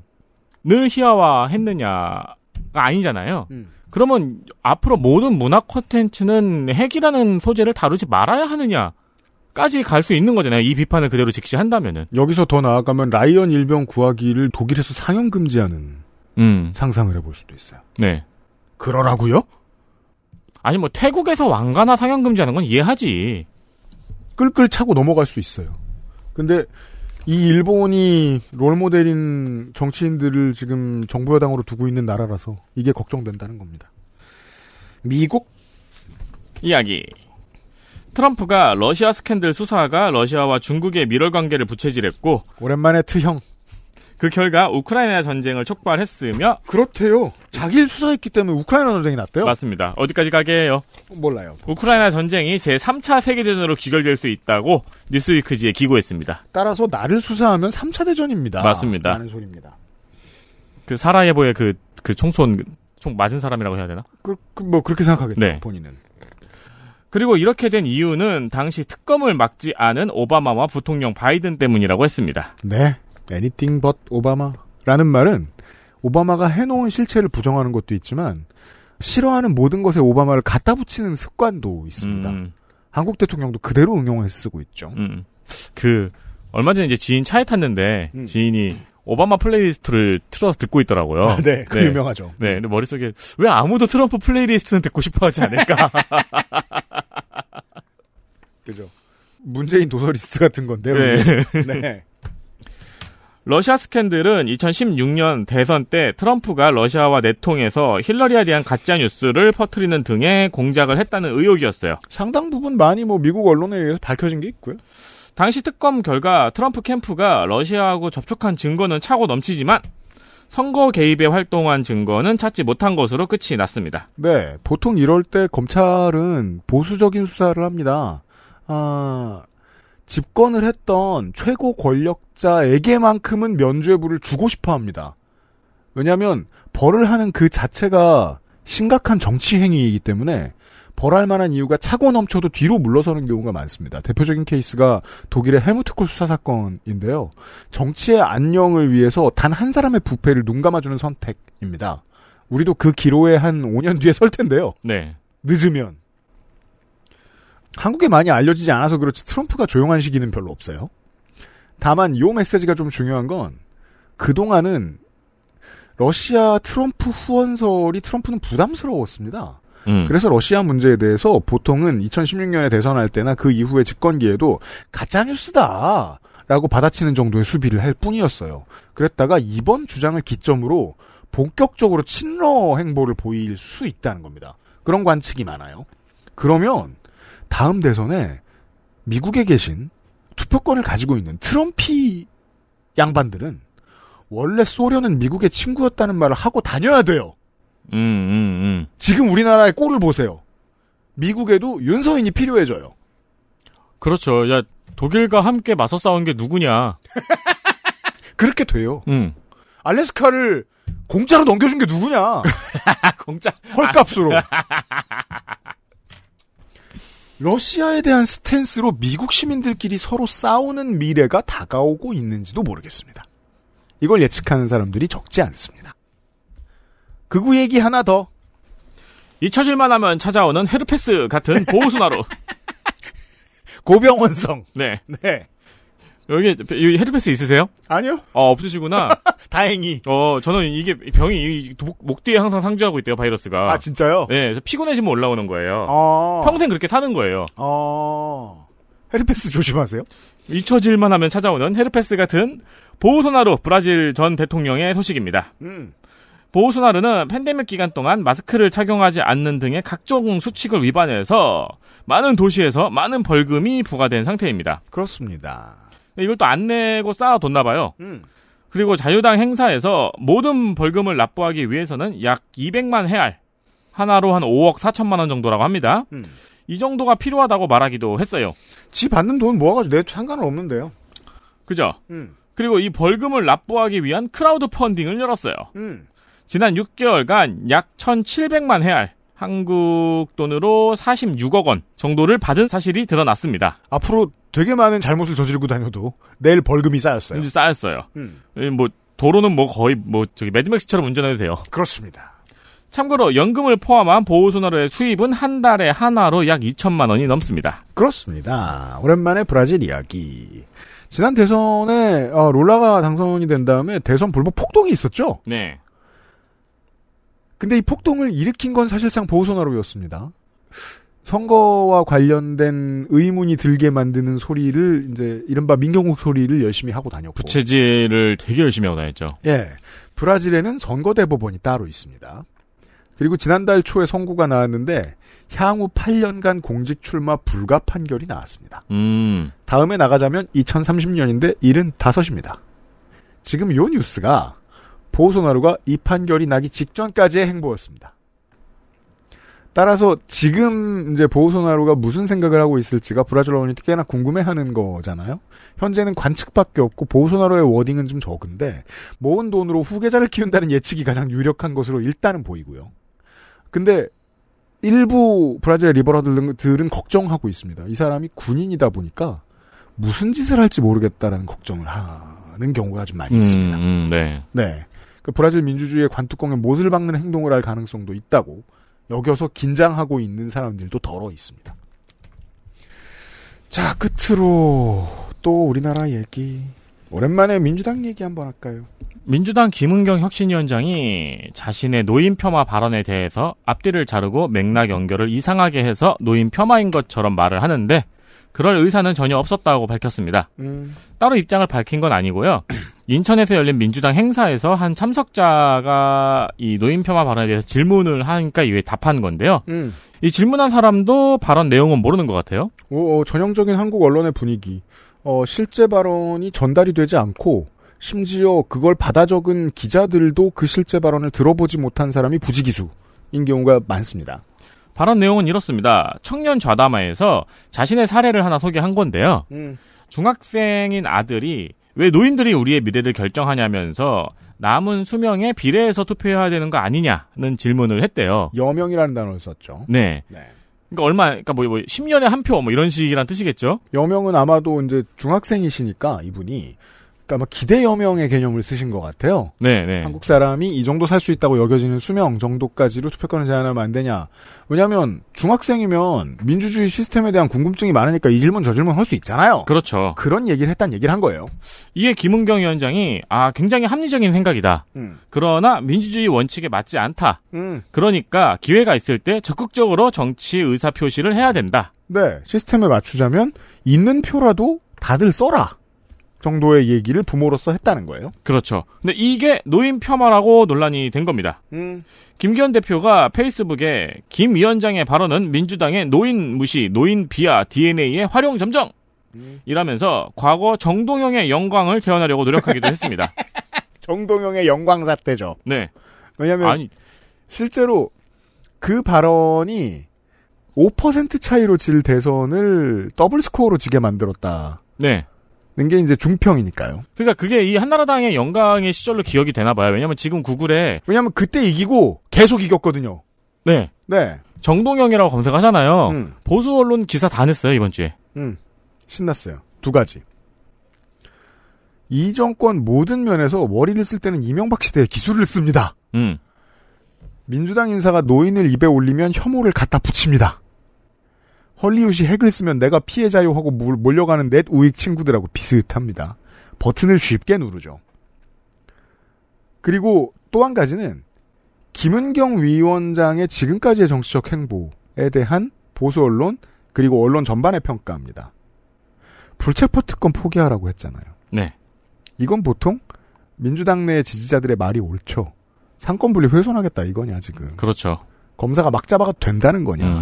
희화화했느냐가 아니잖아요. 음. 그러면 앞으로 모든 문화 콘텐츠는 핵이라는 소재를 다루지 말아야 하느냐까지 갈 수 있는 거잖아요. 이 비판을 그대로 직시한다면은. 여기서 더 나아가면 라이언 일병 구하기를 독일에서 상영 금지하는 음. 상상을 해볼 수도 있어요. 네. 그러라고요? 아니 뭐 태국에서 왕가나 상영 금지하는 건 이해하지. 끌끌 차고 넘어갈 수 있어요. 근데 이 일본이 롤모델인 정치인들을 지금 정부 여당으로 두고 있는 나라라서 이게 걱정된다는 겁니다. 미국 이야기. 트럼프가 러시아 스캔들 수사가 러시아와 중국의 밀월 관계를 부채질했고, 오랜만에 트형. 그 결과 우크라이나 전쟁을 촉발했으며, 그렇대요. 자기를 수사했기 때문에 우크라이나 전쟁이 났대요. 맞습니다. 어디까지 가게 해요? 몰라요. 우크라이나 전쟁이 제삼 차 세계대전으로 귀결될 수 있다고 뉴스위크지에 기고했습니다. 따라서 나를 수사하면 삼 차 대전입니다. 맞습니다. 라는 소리입니다. 그 사라예보의 그, 그 총쏜, 총 맞은 사람이라고 해야 되나? 그, 그 뭐 그렇게 생각하겠죠. 네. 본인은. 그리고 이렇게 된 이유는 당시 특검을 막지 않은 오바마와 부통령 바이든 때문이라고 했습니다. 네. Anything but 오바마라는 말은 오바마가 해놓은 실체를 부정하는 것도 있지만 싫어하는 모든 것에 오바마를 갖다 붙이는 습관도 있습니다. 음. 한국 대통령도 그대로 응용해 쓰고 있죠. 음. 그 얼마 전에 이제 지인 차에 탔는데 음. 지인이 오바마 플레이리스트를 틀어서 듣고 있더라고요. 아, 네, 그 네. 유명하죠. 네, 근데 머릿속에 왜 아무도 트럼프 플레이리스트는 듣고 싶어하지 않을까? 그죠. 문재인 도서리스트 같은 건데. 네. 네. 러시아 스캔들은 이천십육 년 대선 때 트럼프가 러시아와 내통해서 힐러리에 대한 가짜뉴스를 퍼뜨리는 등의 공작을 했다는 의혹이었어요. 상당 부분 많이 뭐 미국 언론에 의해서 밝혀진 게 있고요. 당시 특검 결과 트럼프 캠프가 러시아하고 접촉한 증거는 차고 넘치지만 선거 개입에 활동한 증거는 찾지 못한 것으로 끝이 났습니다. 네, 보통 이럴 때 검찰은 보수적인 수사를 합니다. 아... 집권을 했던 최고 권력자에게만큼은 면죄부를 주고 싶어 합니다. 왜냐하면 벌을 하는 그 자체가 심각한 정치 행위이기 때문에 벌할 만한 이유가 차고 넘쳐도 뒤로 물러서는 경우가 많습니다. 대표적인 케이스가 독일의 헬무트 콜 수사 사건인데요. 정치의 안녕을 위해서 단 한 사람의 부패를 눈 감아주는 선택입니다. 우리도 그 기로에 한 오 년 뒤에 설 텐데요. 네. 늦으면. 한국에 많이 알려지지 않아서 그렇지 트럼프가 조용한 시기는 별로 없어요. 다만 이 메시지가 좀 중요한 건, 그동안은 러시아 트럼프 후원설이 트럼프는 부담스러웠습니다. 음. 그래서 러시아 문제에 대해서 보통은 이천십육 년에 대선할 때나 그 이후의 집권기에도 가짜뉴스다 라고 받아치는 정도의 수비를 할 뿐이었어요. 그랬다가 이번 주장을 기점으로 본격적으로 친러 행보를 보일 수 있다는 겁니다. 그런 관측이 많아요. 그러면 다음 대선에 미국에 계신 투표권을 가지고 있는 트럼피 양반들은 원래 소련은 미국의 친구였다는 말을 하고 다녀야 돼요. 음, 음, 음. 지금 우리나라의 꼴을 보세요. 미국에도 윤서인이 필요해져요. 그렇죠. 야, 독일과 함께 맞서 싸운 게 누구냐. 그렇게 돼요. 음. 알래스카를 공짜로 넘겨준 게 누구냐. 공짜. 헐값으로. 러시아에 대한 스탠스로 미국 시민들끼리 서로 싸우는 미래가 다가오고 있는지도 모르겠습니다. 이걸 예측하는 사람들이 적지 않습니다. 극우 얘기 하나 더. 잊혀질만 하면 찾아오는 헤르페스 같은 보우소나루. 고병원성. 네. 네. 여기, 여기 헤르페스 있으세요? 아니요. 어, 없으시구나. 다행히. 어, 저는 이게 병이 목, 목 뒤에 항상 상주하고 있대요, 바이러스가. 아, 진짜요? 네, 그래서 피곤해지면 올라오는 거예요. 아. 평생 그렇게 타는 거예요. 아. 헤르페스 조심하세요. 잊혀질만 하면 찾아오는 헤르페스 같은 보우소나루 브라질 전 대통령의 소식입니다. 음. 보우소나루는 팬데믹 기간 동안 마스크를 착용하지 않는 등의 각종 수칙을 위반해서 많은 도시에서 많은 벌금이 부과된 상태입니다. 그렇습니다. 이걸 또 안 내고 쌓아뒀나 봐요. 음. 그리고 자유당 행사에서 모든 벌금을 납부하기 위해서는 약 이백만 헤알, 하나로 한 오억 사천만 원 정도라고 합니다. 음. 이 정도가 필요하다고 말하기도 했어요. 지 받는 돈 모아가지고 내도 상관은 없는데요. 그죠? 음. 그리고 이 벌금을 납부하기 위한 크라우드 펀딩을 열었어요. 음. 지난 육 개월간 약 천칠백만 헤알, 한국 돈으로 사십육억 원 정도를 받은 사실이 드러났습니다. 앞으로 되게 많은 잘못을 저지르고 다녀도 내일 벌금이 쌓였어요. 이제 쌓였어요. 음. 뭐 도로는 뭐 거의 뭐 저기 매드맥스처럼 운전해도 돼요. 그렇습니다. 참고로 연금을 포함한 보우소나루의 수입은 한 달에 하나로 약 이천만 원이 넘습니다. 그렇습니다. 오랜만에 브라질 이야기. 지난 대선에 어, 롤라가 당선이 된 다음에 대선 불복 폭동이 있었죠? 네. 근데 이 폭동을 일으킨 건 사실상 보우소나루였습니다. 선거와 관련된 의문이 들게 만드는 소리를 이제 이른바 민경욱 소리를 열심히 하고 다녔고. 부채질을 되게 열심히 하고 다녔죠. 예. 브라질에는 선거대법원이 따로 있습니다. 그리고 지난달 초에 선고가 나왔는데 향후 팔 년간 공직 출마 불가 판결이 나왔습니다. 음. 다음에 나가자면 이천삼십 년인데 칠십오입니다. 지금 요 뉴스가 보우소나루가 이 판결이 나기 직전까지의 행보였습니다. 따라서 지금 이제 보우소나루가 무슨 생각을 하고 있을지가 브라질 언론이 꽤나 궁금해하는 거잖아요. 현재는 관측밖에 없고 보우소나루의 워딩은 좀 적은데 모은 돈으로 후계자를 키운다는 예측이 가장 유력한 것으로 일단은 보이고요. 근데 일부 브라질 리버럴들은 걱정하고 있습니다. 이 사람이 군인이다 보니까 무슨 짓을 할지 모르겠다라는 걱정을 하는 경우가 좀 많이 음, 있습니다. 음, 네. 네. 그 브라질 민주주의의 관뚜껑에 못을 박는 행동을 할 가능성도 있다고 여겨서 긴장하고 있는 사람들도 더러 있습니다. 자, 끝으로 또 우리나라 얘기. 오랜만에 민주당 얘기 한번 할까요? 민주당 김은경 혁신위원장이 자신의 노인 폄하 발언에 대해서 앞뒤를 자르고 맥락 연결을 이상하게 해서 노인 폄하인 것처럼 말을 하는데 그럴 의사는 전혀 없었다고 밝혔습니다. 음. 따로 입장을 밝힌 건 아니고요. 인천에서 열린 민주당 행사에서 한 참석자가 이 노인 폄하 발언에 대해서 질문을 하니까 이에 답한 건데요. 음. 이 질문한 사람도 발언 내용은 모르는 것 같아요. 오, 어, 전형적인 한국 언론의 분위기. 어, 실제 발언이 전달이 되지 않고 심지어 그걸 받아 적은 기자들도 그 실제 발언을 들어보지 못한 사람이 부지기수인 경우가 많습니다. 발언 내용은 이렇습니다. 청년 좌담화에서 자신의 사례를 하나 소개한 건데요. 음. 중학생인 아들이 왜 노인들이 우리의 미래를 결정하냐면서 남은 수명에 비례해서 투표해야 되는 거 아니냐는 질문을 했대요. 여명이라는 단어를 썼죠. 네. 네. 그러니까 얼마, 그러니까 뭐, 뭐 십 년에 한 표 뭐 이런 식이란 뜻이겠죠. 여명은 아마도 이제 중학생이시니까 이분이 그러니까 막 기대 여명의 개념을 쓰신 것 같아요. 네, 네. 한국 사람이 이 정도 살 수 있다고 여겨지는 수명 정도까지로 투표권을 제한하면 안 되냐. 왜냐하면 중학생이면 민주주의 시스템에 대한 궁금증이 많으니까 이 질문 저 질문 할 수 있잖아요. 그렇죠. 그런 얘기를 했단 얘기를 한 거예요. 이에 김은경 위원장이 아 굉장히 합리적인 생각이다. 음. 그러나 민주주의 원칙에 맞지 않다. 음. 그러니까 기회가 있을 때 적극적으로 정치 의사 표시를 해야 된다. 네. 시스템에 맞추자면 있는 표라도 다들 써라. 정도의 얘기를 부모로서 했다는 거예요. 그렇죠. 근데 이게 노인 폄하라고 논란이 된 겁니다. 음. 김기현 대표가 페이스북에 김 위원장의 발언은 민주당의 노인 무시, 노인 비하 디엔에이의 활용 점정! 음. 이라면서 과거 정동영의 영광을 재현하려고 노력하기도 했습니다. 정동영의 영광 사태죠. 네. 왜냐하면 아니. 실제로 그 발언이 오 퍼센트 차이로 질 대선을 더블 스코어로 지게 만들었다. 네. 는게 이제 중평이니까요. 그러니까 그게 이 한나라당의 영광의 시절로 기억이 되나 봐요. 왜냐면 지금 구글에 왜냐면 그때 이기고 계속 이겼거든요. 네, 네. 정동영이라고 검색하잖아요. 음. 보수 언론 기사 다 냈어요 이번 주에. 음, 신났어요. 두 가지. 이 정권 모든 면에서 머리를 쓸 때는 이명박 시대의 기술을 씁니다. 음. 민주당 인사가 노인을 입에 올리면 혐오를 갖다 붙입니다. 헐리우드 핵을 쓰면 내가 피해자요 하고 몰려가는 넷 우익 친구들하고 비슷합니다. 버튼을 쉽게 누르죠. 그리고 또 한 가지는 김은경 위원장의 지금까지의 정치적 행보에 대한 보수 언론 그리고 언론 전반의 평가입니다. 불체포 특권 포기하라고 했잖아요. 네. 이건 보통 민주당 내 지지자들의 말이 옳죠. 상권분리 훼손하겠다 이거냐 지금. 그렇죠. 검사가 막 잡아가도 된다는 거냐. 음.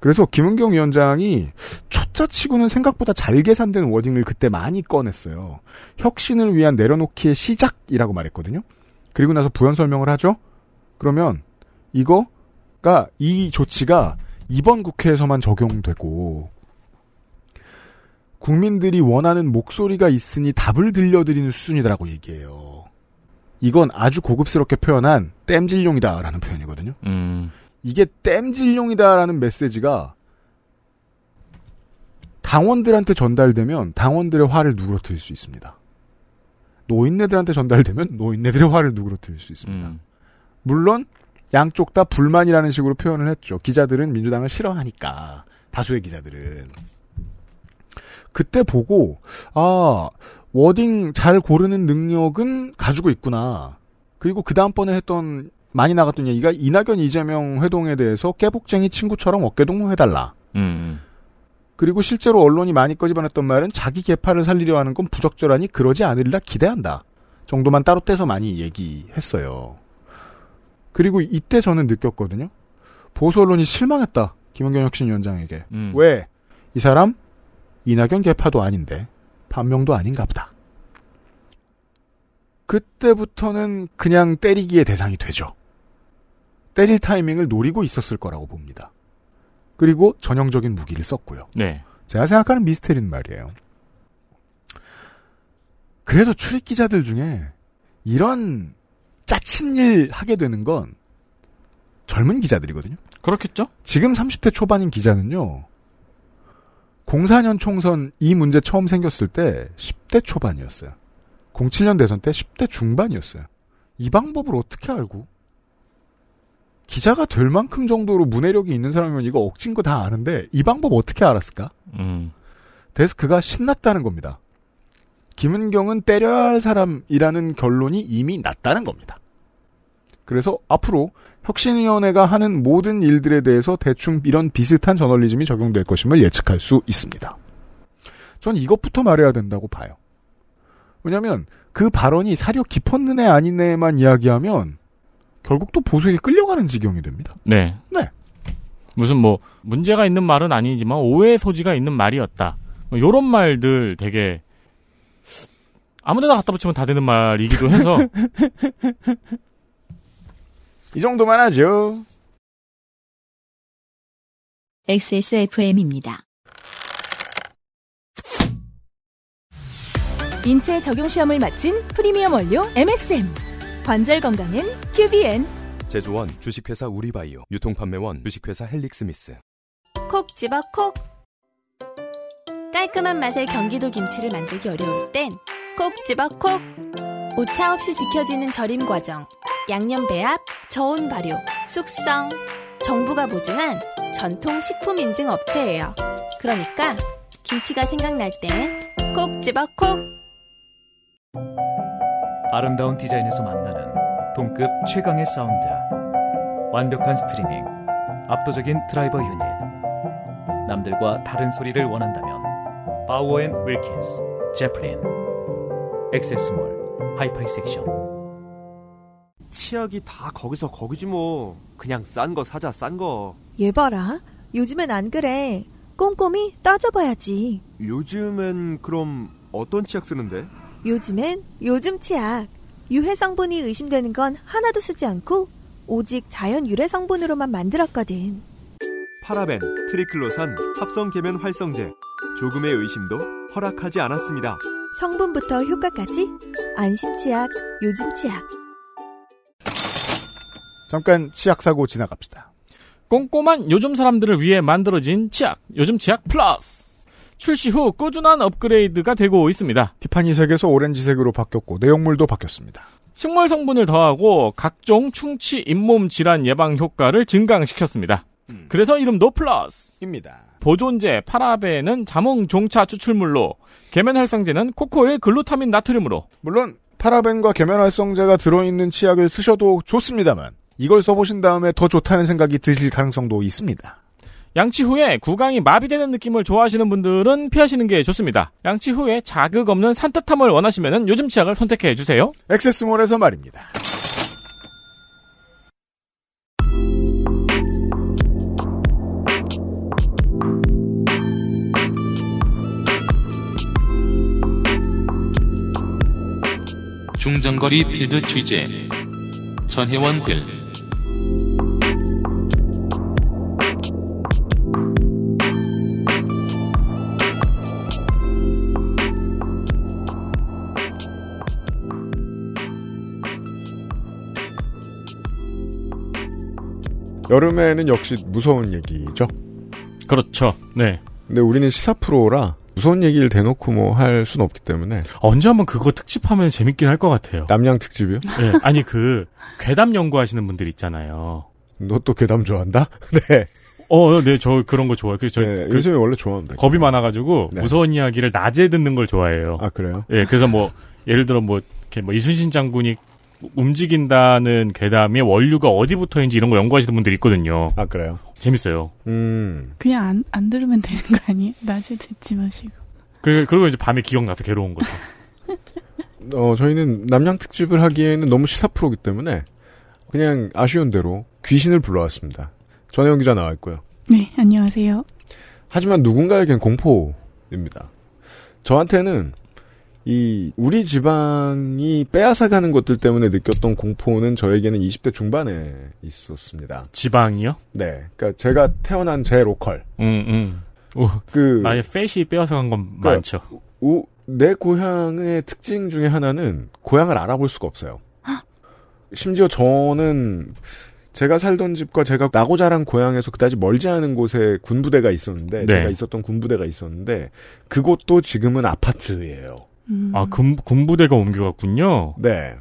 그래서 김은경 위원장이 초짜치고는 생각보다 잘 계산된 워딩을 그때 많이 꺼냈어요. 혁신을 위한 내려놓기의 시작이라고 말했거든요. 그리고 나서 부연 설명을 하죠. 그러면 이거가 이 조치가 이번 국회에서만 적용되고 국민들이 원하는 목소리가 있으니 답을 들려드리는 수준이라고 얘기해요. 이건 아주 고급스럽게 표현한 땜질용이다라는 표현이거든요. 음. 이게 땜질용이다라는 메시지가 당원들한테 전달되면 당원들의 화를 누그러뜨릴 수 있습니다. 노인네들한테 전달되면 노인네들의 화를 누그러뜨릴 수 있습니다. 음. 물론 양쪽 다 불만이라는 식으로 표현을 했죠. 기자들은 민주당을 싫어하니까. 다수의 기자들은. 그때 보고 아 워딩 잘 고르는 능력은 가지고 있구나. 그리고 그 다음번에 했던 많이 나갔던 얘기가 이낙연 이재명 회동에 대해서 깨복쟁이 친구처럼 어깨동무해달라. 음. 그리고 실제로 언론이 많이 꺼집어냈던 말은 자기 계파를 살리려 하는 건 부적절하니 그러지 않으리라 기대한다. 정도만 따로 떼서 많이 얘기했어요. 그리고 이때 저는 느꼈거든요. 보수 언론이 실망했다. 김은경 혁신위원장에게. 음. 왜? 이 사람 이낙연 계파도 아닌데 반명도 아닌가 보다. 그때부터는 그냥 때리기의 대상이 되죠. 때릴 타이밍을 노리고 있었을 거라고 봅니다. 그리고 전형적인 무기를 썼고요. 네. 제가 생각하는 미스테리는 말이에요. 그래도 출입 기자들 중에 이런 짜친 일 하게 되는 건 젊은 기자들이거든요. 그렇겠죠? 지금 삼십 대 초반인 기자는요. 공사 년 총선 이 문제 처음 생겼을 때 십 대 초반이었어요. 공칠 년 대선 때 십 대 중반이었어요. 이 방법을 어떻게 알고? 기자가 될 만큼 정도로 문해력이 있는 사람이면 이거 억진 거 다 아는데 이 방법 어떻게 알았을까? 음. 데스크가 신났다는 겁니다. 김은경은 때려야 할 사람이라는 결론이 이미 났다는 겁니다. 그래서 앞으로 혁신위원회가 하는 모든 일들에 대해서 대충 이런 비슷한 저널리즘이 적용될 것임을 예측할 수 있습니다. 전 이것부터 말해야 된다고 봐요. 왜냐하면 그 발언이 사려 깊었는 애 아닌 애만 이야기하면 결국 또 보수에게 끌려가는 지경이 됩니다. 네. 네. 무슨 뭐 문제가 있는 말은 아니지만 오해의 소지가 있는 말이었다. 뭐 이런 말들 되게 아무데나 갖다 붙이면 다 되는 말이기도 해서 이 정도만 하죠. 엑스에스에프엠입니다. 인체 적용시험을 마친 프리미엄 원료 엠에스엠. 관절 건강엔 큐비엔. 제조원 주식회사 우리바이오. 유통판매원 주식회사 헬릭스미스. 콕 집어 콕. 깔끔한 맛의 경기도 김치를 만들기 어려울 땐 콕 집어 콕. 오차 없이 지켜지는 절임 과정. 양념 배합, 저온 발효, 숙성. 정부가 보증한 전통 식품 인증 업체예요. 그러니까 김치가 생각날 땐 콕 집어 콕. 아름다운 디자인에서 만나는 동급 최강의 사운드. 완벽한 스트리밍, 압도적인 드라이버 유닛. 남들과 다른 소리를 원한다면 바워 앤 윌킨스, 제플린. 엑세스몰, 하이파이 섹션. 치약이 다 거기서 거기지 뭐. 그냥 싼 거 사자, 싼 거. 얘 봐라, 요즘엔 안 그래. 꼼꼼히 따져봐야지. 요즘엔 그럼 어떤 치약 쓰는데? 요즘엔 요즘 치약. 유해 성분이 의심되는 건 하나도 쓰지 않고 오직 자연 유래 성분으로만 만들었거든. 파라벤, 트리클로산, 합성계면 활성제. 조금의 의심도 허락하지 않았습니다. 성분부터 효과까지 안심 치약, 요즘 치약. 잠깐 치약 사고 지나갑시다. 꼼꼼한 요즘 사람들을 위해 만들어진 치약, 요즘 치약 플러스. 출시 후 꾸준한 업그레이드가 되고 있습니다. 티파니색에서 오렌지색으로 바뀌었고 내용물도 바뀌었습니다. 식물 성분을 더하고 각종 충치, 잇몸 질환 예방 효과를 증강시켰습니다. 음. 그래서 이름 노플러스입니다. 보존제 파라벤은 자몽종차 추출물로, 계면활성제는 코코일 글루타민 나트륨으로. 물론 파라벤과 계면활성제가 들어있는 치약을 쓰셔도 좋습니다만 이걸 써보신 다음에 더 좋다는 생각이 드실 가능성도 있습니다. 양치 후에 구강이 마비되는 느낌을 좋아하시는 분들은 피하시는 게 좋습니다. 양치 후에 자극 없는 산뜻함을 원하시면 요즘 치약을 선택해 주세요. 액세스몰에서 말입니다. 중장거리 필드 취재 전혜원 글. 여름에는 역시 무서운 얘기죠. 그렇죠. 네. 근데 우리는 시사 프로라 무서운 얘기를 대놓고 뭐 할 순 없기 때문에. 언제 한번 그거 특집하면 재밌긴 할 것 같아요. 남양 특집이요? 네. 아니 그 괴담 연구하시는 분들 있잖아요. 너 또 괴담 좋아한다? 네. 어, 네, 저 그런 거 좋아해요. 그래서 네, 그, 요즘에 원래 좋아합니다. 겁이 그냥. 많아가지고 네. 무서운 이야기를 낮에 듣는 걸 좋아해요. 아 그래요? 예, 네, 그래서 뭐 예를 들어 뭐 이렇게 뭐 이순신 장군이 움직인다는 괴담의 원류가 어디부터인지 이런 거 연구하시는 분들이 있거든요. 아 그래요? 재밌어요. 음. 그냥 안, 안 들으면 되는 거 아니에요? 낮에 듣지 마시고. 그 그리고 이제 밤에 기억나서 괴로운 거죠. 어 저희는 남양 특집을 하기에는 너무 시사 프로기 때문에 그냥 아쉬운 대로 귀신을 불러왔습니다. 전혜원 기자 나와 있고요. 네, 안녕하세요. 하지만 누군가에겐 공포입니다. 저한테는. 이 우리 집안이 빼앗아가는 것들 때문에 느꼈던 공포는 저에게는 이십 대 중반에 있었습니다. 지방이요? 네. 그러니까 제가 태어난 제 로컬. 음, 음. 오, 그 나의 팻이 빼앗아간 건 그러니까, 많죠. 우, 내 고향의 특징 중에 하나는 고향을 알아볼 수가 없어요. 헉? 심지어 저는 제가 살던 집과 제가 나고 자란 고향에서 그다지 멀지 않은 곳에 군부대가 있었는데 네. 제가 있었던 군부대가 있었는데 그곳도 지금은 아파트예요. 음. 아, 군, 군부대가 옮겨갔군요? 네.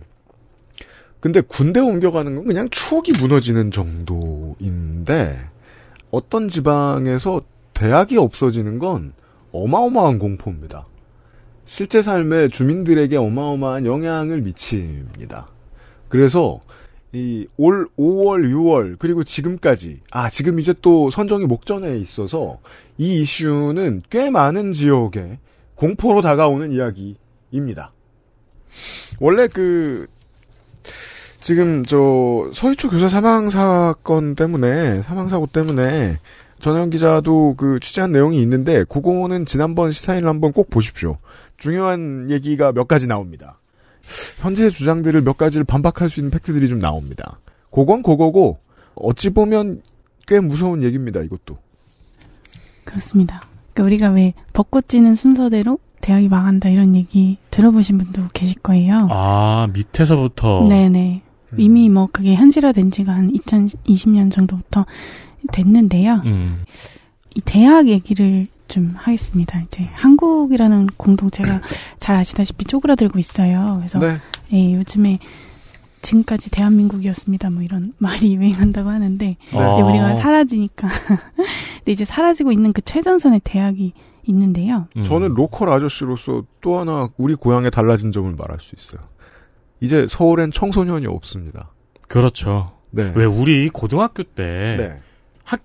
근데 군대 옮겨가는 건 그냥 추억이 무너지는 정도인데, 어떤 지방에서 대학이 없어지는 건 어마어마한 공포입니다. 실제 삶에 주민들에게 어마어마한 영향을 미칩니다. 그래서, 이, 올 오월, 유월, 그리고 지금까지, 아, 지금 이제 또 선정이 목전에 있어서, 이 이슈는 꽤 많은 지역에 공포로 다가오는 이야기입니다. 원래 그 지금 저 서희초 교사 사망 사건 때문에 사망 사고 때문에 전현 기자도 그 취재한 내용이 있는데 그거는 지난번 시사인을 한번 꼭 보십시오. 중요한 얘기가 몇 가지 나옵니다. 현재 주장들을 몇 가지를 반박할 수 있는 팩트들이 좀 나옵니다. 그건 그거고 어찌 보면 꽤 무서운 얘기입니다. 이것도 그렇습니다. 우리가 왜 벚꽃 지는 순서대로 대학이 망한다 이런 얘기 들어보신 분도 계실 거예요. 아, 밑에서부터. 네네. 음. 이미 뭐 그게 현실화된 지가 한 이천이십 년 정도부터 됐는데요. 음. 이 대학 얘기를 좀 하겠습니다. 이제 한국이라는 공동체가 잘 아시다시피 쪼그라들고 있어요. 그래서 네. 예, 요즘에 지금까지 대한민국이었습니다. 뭐 이런 말이 유행한다고 하는데 네. 이제 우리가 사라지니까 근데 이제 사라지고 있는 그 최전선의 대학이 있는데요. 음. 저는 로컬 아저씨로서 또 하나 우리 고향에 달라진 점을 말할 수 있어요. 이제 서울엔 청소년이 없습니다. 그렇죠. 네. 왜 우리 고등학교 때 네. 학,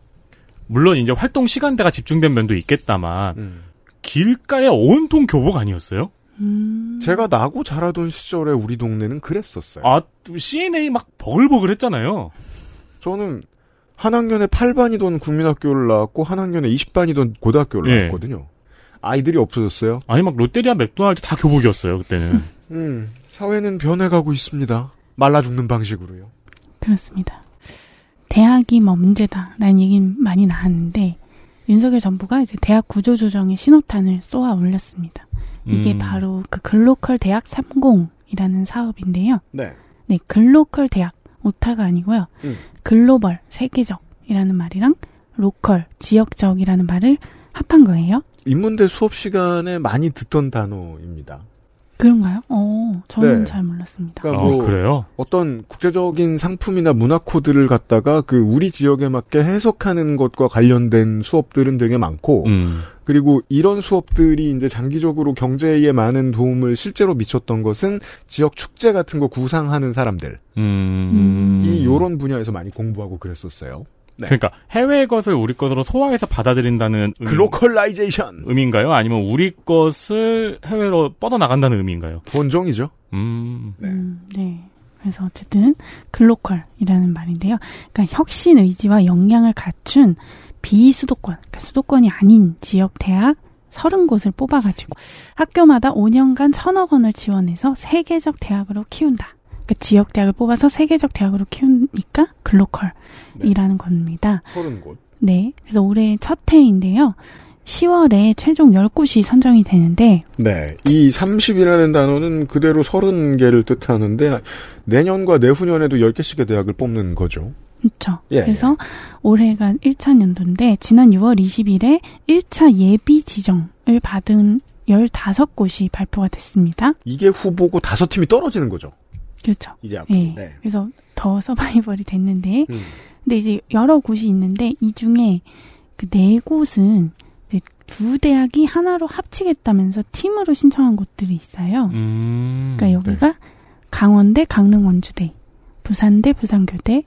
물론 이제 활동 시간대가 집중된 면도 있겠다만 음. 길가에 온통 교복 아니었어요? 음... 제가 나고 자라던 시절에 우리 동네는 그랬었어요. 아, 씨엔에이 막 버글버글 했잖아요. 저는 한 학년에 팔 반이던 국민학교를 나왔고 한 학년에 이십 반이던 고등학교를 네. 나왔거든요. 아이들이 없어졌어요. 아니 막 롯데리아 맥도날드 다 교복이었어요 그때는. 음, 사회는 변해가고 있습니다. 말라 죽는 방식으로요. 그렇습니다. 대학이 뭐 문제다라는 얘기는 많이 나왔는데 윤석열 정부가 이제 대학 구조조정의 신호탄을 쏘아 올렸습니다. 이게 음. 바로 그 글로컬 대학 삼십이라는 사업인데요. 네. 네, 글로컬 대학, 오타가 아니고요. 음. 글로벌, 세계적이라는 말이랑 로컬, 지역적이라는 말을 합한 거예요. 인문대 수업 시간에 많이 듣던 단어입니다. 그런가요? 어, 저는 네. 잘 몰랐습니다. 그러니까 뭐 아, 그래요? 어떤 국제적인 상품이나 문화 코드를 갖다가 그 우리 지역에 맞게 해석하는 것과 관련된 수업들은 되게 많고, 음. 그리고 이런 수업들이 이제 장기적으로 경제에 많은 도움을 실제로 미쳤던 것은 지역 축제 같은 거 구상하는 사람들, 음. 이 요런 분야에서 많이 공부하고 그랬었어요. 네. 그러니까 해외의 것을 우리 것으로 소화해서 받아들인다는 의미, 글로컬라이제이션 의미인가요? 아니면 우리 것을 해외로 뻗어나간다는 의미인가요? 본종이죠. 음. 네. 음, 네. 그래서 어쨌든 글로컬이라는 말인데요. 그러니까 혁신 의지와 역량을 갖춘 비수도권, 그러니까 수도권이 아닌 지역 대학 삼십 곳을 뽑아가지고 학교마다 오 년간 천억 원을 지원해서 세계적 대학으로 키운다. 그 지역 대학을 뽑아서 세계적 대학으로 키우니까 글로컬이라는 네. 겁니다. 삼십 곳. 네. 그래서 올해 첫 해인데요. 시월에 최종 십 곳이 선정이 되는데 네. 이 삼십이라는 단어는 그대로 삼십 개를 뜻하는데 내년과 내후년에도 열 개씩의 대학을 뽑는 거죠. 그렇죠. 예, 그래서 예. 올해가 일 차 년도인데 지난 유월 이십일에 일 차 예비 지정을 받은 열다섯 곳이 발표가 됐습니다. 이게 후보고 다섯 팀이 떨어지는 거죠. 그렇죠. 이제 앞으로. 네. 네. 그래서 더 서바이벌이 됐는데, 음. 근데 이제 여러 곳이 있는데 이 중에 그 네 곳은 이제 두 대학이 하나로 합치겠다면서 팀으로 신청한 곳들이 있어요. 음. 그러니까 여기가 네. 강원대, 강릉원주대, 부산대, 부산교대,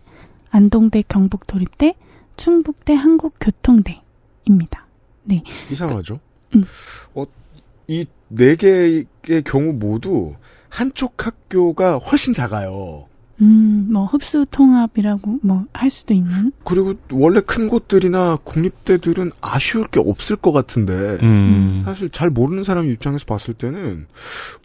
안동대, 경북도립대, 충북대, 한국교통대입니다. 네. 이상하죠. 그, 음. 어, 이 네 개의 경우 모두. 한쪽 학교가 훨씬 작아요. 음, 뭐 흡수 통합이라고 뭐 할 수도 있는. 그리고 원래 큰 곳들이나 국립대들은 아쉬울 게 없을 것 같은데 음. 사실 잘 모르는 사람 입장에서 봤을 때는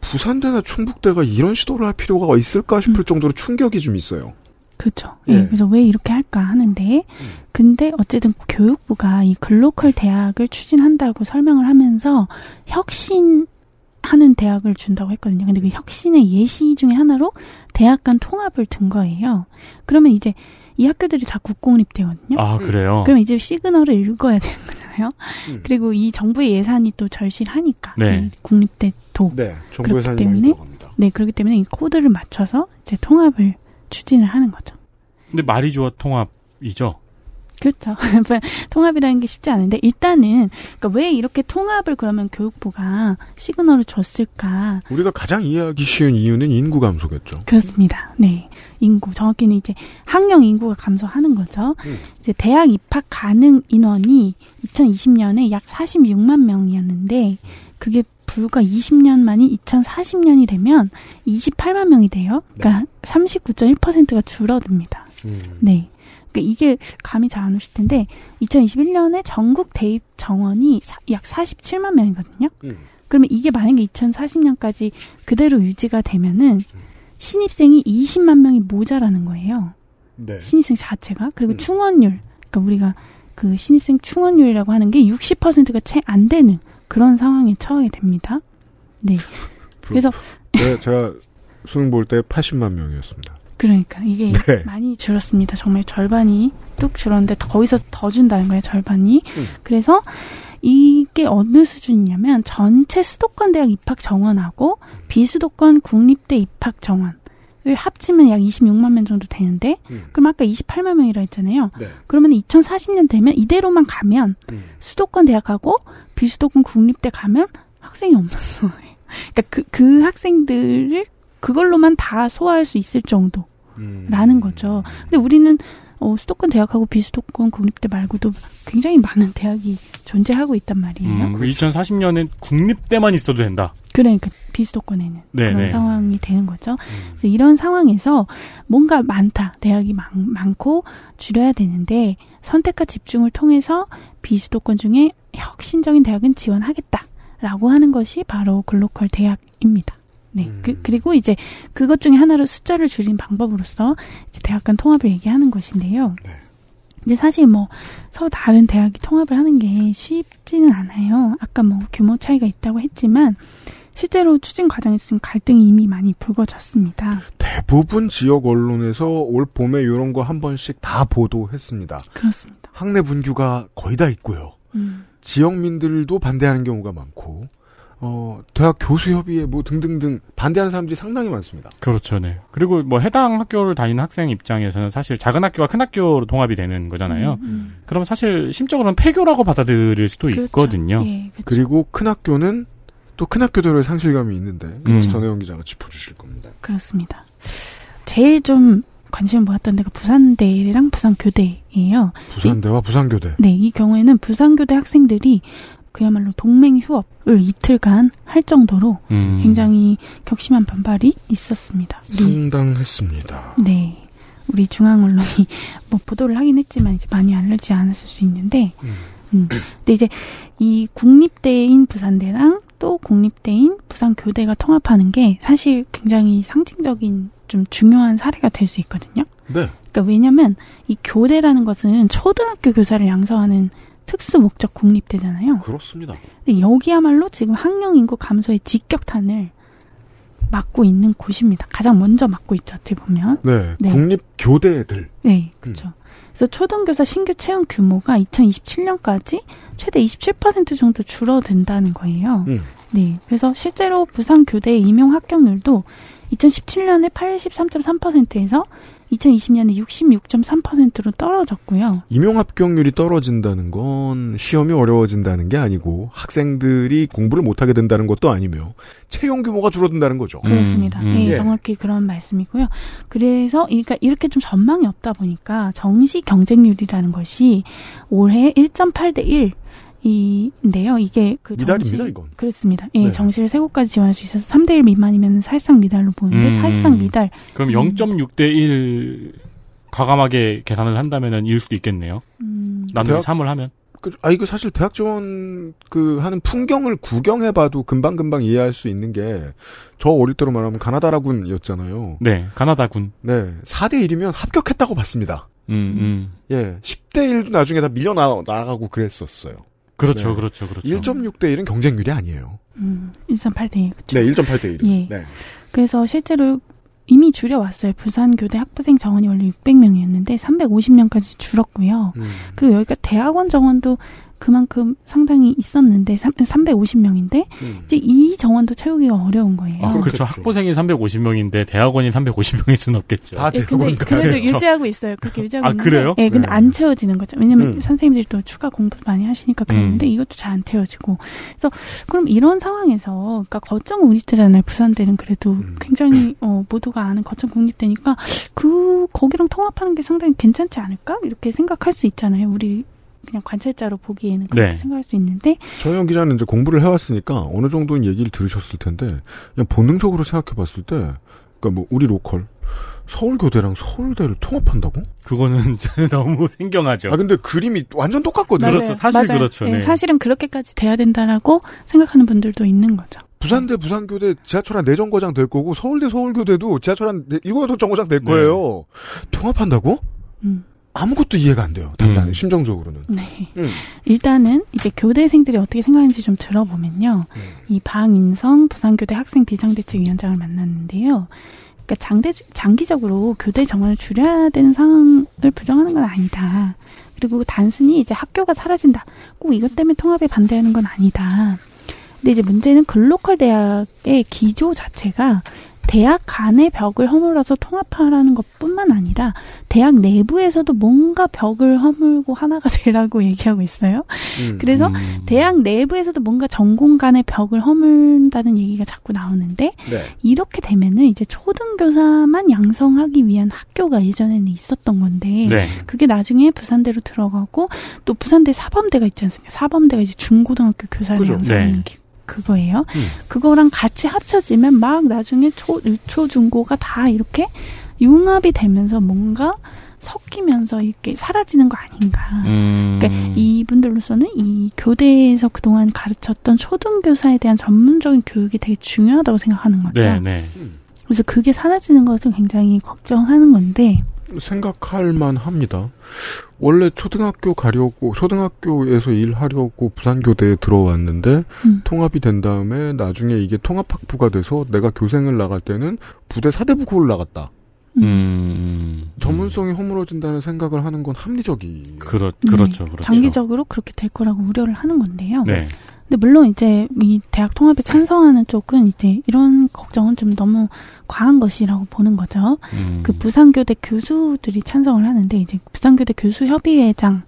부산대나 충북대가 이런 시도를 할 필요가 있을까 싶을 음. 정도로 충격이 좀 있어요. 그렇죠. 예. 그래서 왜 이렇게 할까 하는데 음. 근데 어쨌든 교육부가 이 글로컬 대학을 추진한다고 설명을 하면서 혁신 하는 대학을 준다고 했거든요. 근데 그 혁신의 예시 중에 하나로 대학 간 통합을 든 거예요. 그러면 이제 이 학교들이 다 국공립대거든요. 아, 그래요? 그럼 이제 시그널을 읽어야 되는 거잖아요. 음. 그리고 이 정부의 예산이 또 절실하니까. 네. 국립대도. 네. 정부 예산이 때문에, 많이 들어갑니다. 네. 그렇기 때문에 이 코드를 맞춰서 이제 통합을 추진을 하는 거죠. 근데 말이 좋아 통합이죠? 그렇죠. 통합이라는 게 쉽지 않은데 일단은 그러니까 왜 이렇게 통합을 그러면 교육부가 시그널을 줬을까? 우리가 가장 이해하기 쉬운 이유는 인구 감소겠죠. 그렇습니다. 네, 인구 정확히는 이제 학령 인구가 감소하는 거죠. 음. 이제 대학 입학 가능 인원이 이천이십년에 약 사십육만 명이었는데 그게 불과 이십 년 만인 이천사십년이 되면 이십팔만 명이 돼요. 그러니까 네. 삼십구 점 일 퍼센트가 줄어듭니다. 음. 네. 이게 감이 잘 안 오실 텐데 이천이십일년에 전국 대입 정원이 사, 약 사십칠만 명이거든요. 음. 그러면 이게 만약에 이천사십년까지 그대로 유지가 되면은 신입생이 이십만 명이 모자라는 거예요. 네. 신입생 자체가. 그리고 음. 충원율. 그러니까 우리가 그 신입생 충원율이라고 하는 게 육십 퍼센트가 채 안 되는 그런 상황에 처하게 됩니다. 네. 그래서 네, 제가 수능 볼 때 팔십만 명이었습니다. 그러니까 이게 네. 많이 줄었습니다. 정말 절반이 뚝 줄었는데 거기서 더 준다는 거예요. 절반이. 음. 그래서 이게 어느 수준이냐면 전체 수도권 대학 입학 정원하고 비수도권 국립대 입학 정원을 합치면 약 이십육만 명 정도 되는데 음. 그럼 아까 이십팔만 명이라 했잖아요. 네. 그러면 이천사십년 되면 이대로만 가면 음. 수도권 대학하고 비수도권 국립대 가면 학생이 없는 거예요. 그러니까 그, 그 학생들을 그걸로만 다 소화할 수 있을 정도. 라는 거죠. 근데 우리는 어, 수도권 대학하고 비수도권 국립대 말고도 굉장히 많은 대학이 존재하고 있단 말이에요. 음, 그렇죠. 이천사십년엔 국립대만 있어도 된다. 그러니까 비수도권에는 네네. 그런 상황이 되는 거죠. 음. 그래서 이런 상황에서 뭔가 많다. 대학이 많, 많고 줄여야 되는데 선택과 집중을 통해서 비수도권 중에 혁신적인 대학은 지원하겠다라고 하는 것이 바로 글로컬 대학입니다. 네, 음. 그, 그리고 이제 그것 중에 하나로 숫자를 줄인 방법으로서 이제 대학 간 통합을 얘기하는 것인데요. 네. 근데 사실 뭐 서로 다른 대학이 통합을 하는 게 쉽지는 않아요. 아까 뭐 규모 차이가 있다고 했지만 실제로 추진 과정에서 지금 갈등이 이미 많이 불거졌습니다. 대부분 지역 언론에서 올 봄에 이런 거 한 번씩 다 보도했습니다. 그렇습니다. 학내 분규가 거의 다 있고요. 음. 지역민들도 반대하는 경우가 많고 어, 대학 교수협의회 뭐 등등등 반대하는 사람들이 상당히 많습니다. 그렇죠, 네. 그리고 뭐 해당 학교를 다니는 학생 입장에서는 사실 작은 학교와 큰 학교로 동합이 되는 거잖아요. 음, 음. 그럼 사실 심적으로는 폐교라고 받아들일 수도 그렇죠. 있거든요. 예, 그렇죠. 그리고 큰 학교는 또 큰 학교들의 상실감이 있는데 음. 전혜원 기자가 짚어주실 겁니다. 그렇습니다. 제일 좀 관심을 모았던 데가 부산대랑 부산교대예요. 부산대와 이, 부산교대. 네, 이 경우에는 부산교대 학생들이 그야말로 동맹 휴업을 이틀간 할 정도로 음. 굉장히 격심한 반발이 있었습니다. 우리, 상당했습니다. 네, 우리 중앙 언론이 뭐 보도를 하긴 했지만 이제 많이 알려지지 않았을 수 있는데, 음. 음. 근데 이제 이 국립대인 부산대랑 또 국립대인 부산교대가 통합하는 게 사실 굉장히 상징적인 좀 중요한 사례가 될 수 있거든요. 네. 그러니까 왜냐하면 이 교대라는 것은 초등학교 교사를 양성하는 특수 목적 국립대잖아요. 그렇습니다. 근데 여기야말로 지금 학령 인구 감소의 직격탄을 맞고 있는 곳입니다. 가장 먼저 맞고 있죠, 어떻게 보면. 네, 네. 국립교대들. 네, 그렇죠. 음. 그래서 초등교사 신규 채용 규모가 이천이십칠년까지 최대 이십칠 퍼센트 정도 줄어든다는 거예요. 음. 네, 그래서 실제로 부산교대의 임용 합격률도 이천십칠년에 팔십삼 점 삼 퍼센트에서 이천이십년에 육십육 점 삼 퍼센트로 떨어졌고요. 임용 합격률이 떨어진다는 건 시험이 어려워진다는 게 아니고 학생들이 공부를 못하게 된다는 것도 아니며 채용 규모가 줄어든다는 거죠. 그렇습니다. 음, 음, 네, 예. 정확히 그런 말씀이고요. 그래서 그러니까 이렇게 좀 전망이 없다 보니까 정시 경쟁률이라는 것이 올해 일 점 팔 대 일 인데요. 이게 그 정시, 미달입니다, 이건. 그렇습니다. 예, 네. 정시를 세 곳까지 지원할 수 있어서 삼 대 일 미만이면 사실상 미달로 보는데 음, 사실상 미달. 그럼 영 점 육 대 일 과감하게 계산을 한다면은 일 수도 있겠네요. 음, 나는 삼을 하면. 그, 아 이거 사실 대학 지원 그 하는 풍경을 구경해봐도 금방 금방 이해할 수 있는 게 저 어릴 때로 말하면 가나다라군이었잖아요. 네, 가나다군. 네, 사 대 일이면 합격했다고 봤습니다. 음, 음. 예, 십 대 일도 나중에 다 밀려 나가고 그랬었어요. 그렇죠, 네. 그렇죠, 그렇죠. 일 점 육 대 일은 경쟁률이 아니에요. 음, 일 점 팔 대 일, 그렇죠. 네, 일 점 팔 대 일은. 예. 네. 그래서 실제로 이미 줄여왔어요. 부산교대 학부생 정원이 원래 육백 명이었는데 삼백오십 명까지 줄었고요. 음. 그리고 여기가 대학원 정원도 그만큼 상당히 있었는데 삼백오십 명인데 음. 이제 이 정원도 채우기가 어려운 거예요. 아, 그렇죠. 그렇죠. 학부생이 삼백오십 명인데 대학원이 삼백오십 명일 수는 없겠죠. 다 대학원 예, 그래도 유지하고 있어요. 그렇게 유지하고 아, 있는데. 그래요? 예, 근데 네. 안 채워지는 거죠. 왜냐면 음. 선생님들이 또 추가 공부 많이 하시니까 그랬는데 음. 이것도 잘 안 채워지고. 그래서 그럼 이런 상황에서 그러니까 거점 국립대잖아요. 부산대는 그래도 음. 굉장히 어, 모두가 아는 거점 국립대니까 그 거기랑 통합하는 게 상당히 괜찮지 않을까? 이렇게 생각할 수 있잖아요. 우리 그냥 관찰자로 보기에는 그렇게 네. 생각할 수 있는데 전혜원 기자는 이제 공부를 해왔으니까 어느 정도는 얘기를 들으셨을 텐데 그냥 본능적으로 생각해봤을 때 그러니까 뭐 우리 로컬 서울교대랑 서울대를 통합한다고? 그거는 너무 생경하죠. 아 근데 그림이 완전 똑같거든요. 그렇죠. 사실 맞아요. 그렇죠. 네. 네. 사실은 그렇게까지 돼야 된다라고 생각하는 분들도 있는 거죠. 부산대 부산교대 지하철 한 네 정거장 될 거고 서울대 서울교대도 지하철 한 일곱 정거장 될 거예요. 네. 통합한다고? 음. 아무것도 이해가 안 돼요. 단단히 음. 심정적으로는. 네. 음. 일단은 이제 교대생들이 어떻게 생각하는지 좀 들어보면요. 음. 이 방인성 부산교대 학생 비상대책위원장을 만났는데요. 그러니까 장대, 장기적으로 교대 정원을 줄여야 되는 상황을 부정하는 건 아니다. 그리고 단순히 이제 학교가 사라진다. 꼭 이것 때문에 통합에 반대하는 건 아니다. 근데 이제 문제는 글로컬 대학의 기조 자체가 대학 간의 벽을 허물어서 통합하라는 것뿐만 아니라 대학 내부에서도 뭔가 벽을 허물고 하나가 되라고 얘기하고 있어요. 음, 그래서 음. 대학 내부에서도 뭔가 전공 간의 벽을 허문다는 얘기가 자꾸 나오는데 네. 이렇게 되면은 이제 초등교사만 양성하기 위한 학교가 예전에는 있었던 건데 네. 그게 나중에 부산대로 들어가고 또 부산대 사범대가 있지 않습니까? 사범대가 이제 중고등학교 교사를 그죠? 양성하는 네. 그거예요. 음. 그거랑 같이 합쳐지면 막 나중에 초, 유초, 중고가 다 이렇게 융합이 되면서 뭔가 섞이면서 이렇게 사라지는 거 아닌가. 음. 그러니까 이분들로서는 이 교대에서 그동안 가르쳤던 초등교사에 대한 전문적인 교육이 되게 중요하다고 생각하는 거죠. 네, 네. 그래서 그게 사라지는 것을 굉장히 걱정하는 건데. 생각할 만 합니다. 원래 초등학교 가려고 초등학교에서 일하려고 부산교대에 들어왔는데 음. 통합이 된 다음에 나중에 이게 통합학부가 돼서 내가 교생을 나갈 때는 부대 사대부 고를 나갔다. 음. 음. 전문성이 허물어진다는 생각을 하는 건 합리적이. 그렇, 그렇죠, 네. 그렇죠. 장기적으로 그렇게 될 거라고 우려를 하는 건데요. 네. 근데 물론 이제 이 대학 통합에 찬성하는 쪽은 이제 이런 걱정은 좀 너무 과한 것이라고 보는 거죠. 음. 그 부산교대 교수들이 찬성을 하는데 이제 부산교대 교수협의회장을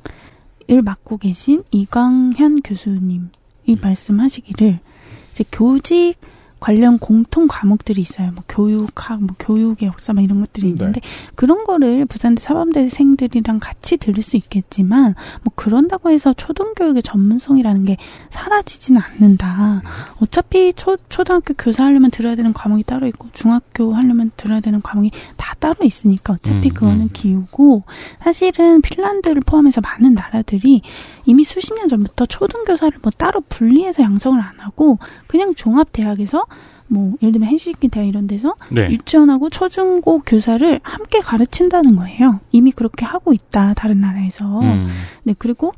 맡고 계신 이광현 교수님이 음. 말씀하시기를 이제 교직 관련 공통 과목들이 있어요. 뭐 교육학, 뭐 교육의 역사 막 이런 것들이 있는데 네. 그런 거를 부산대 사범대생들이랑 같이 들을 수 있겠지만 뭐 그런다고 해서 초등교육의 전문성이라는 게 사라지진 않는다. 어차피 초, 초등학교 교사하려면 들어야 되는 과목이 따로 있고 중학교 하려면 들어야 되는 과목이 다 따로 있으니까 어차피 음, 그거는 음. 기우고 사실은 핀란드를 포함해서 많은 나라들이 이미 수십 년 전부터 초등교사를 뭐 따로 분리해서 양성을 안 하고 그냥 종합대학에서 뭐 예를 들면 헨시킨 대학 이런 데서 네. 유치원하고 초중고 교사를 함께 가르친다는 거예요. 이미 그렇게 하고 있다. 다른 나라에서. 음. 네, 그리고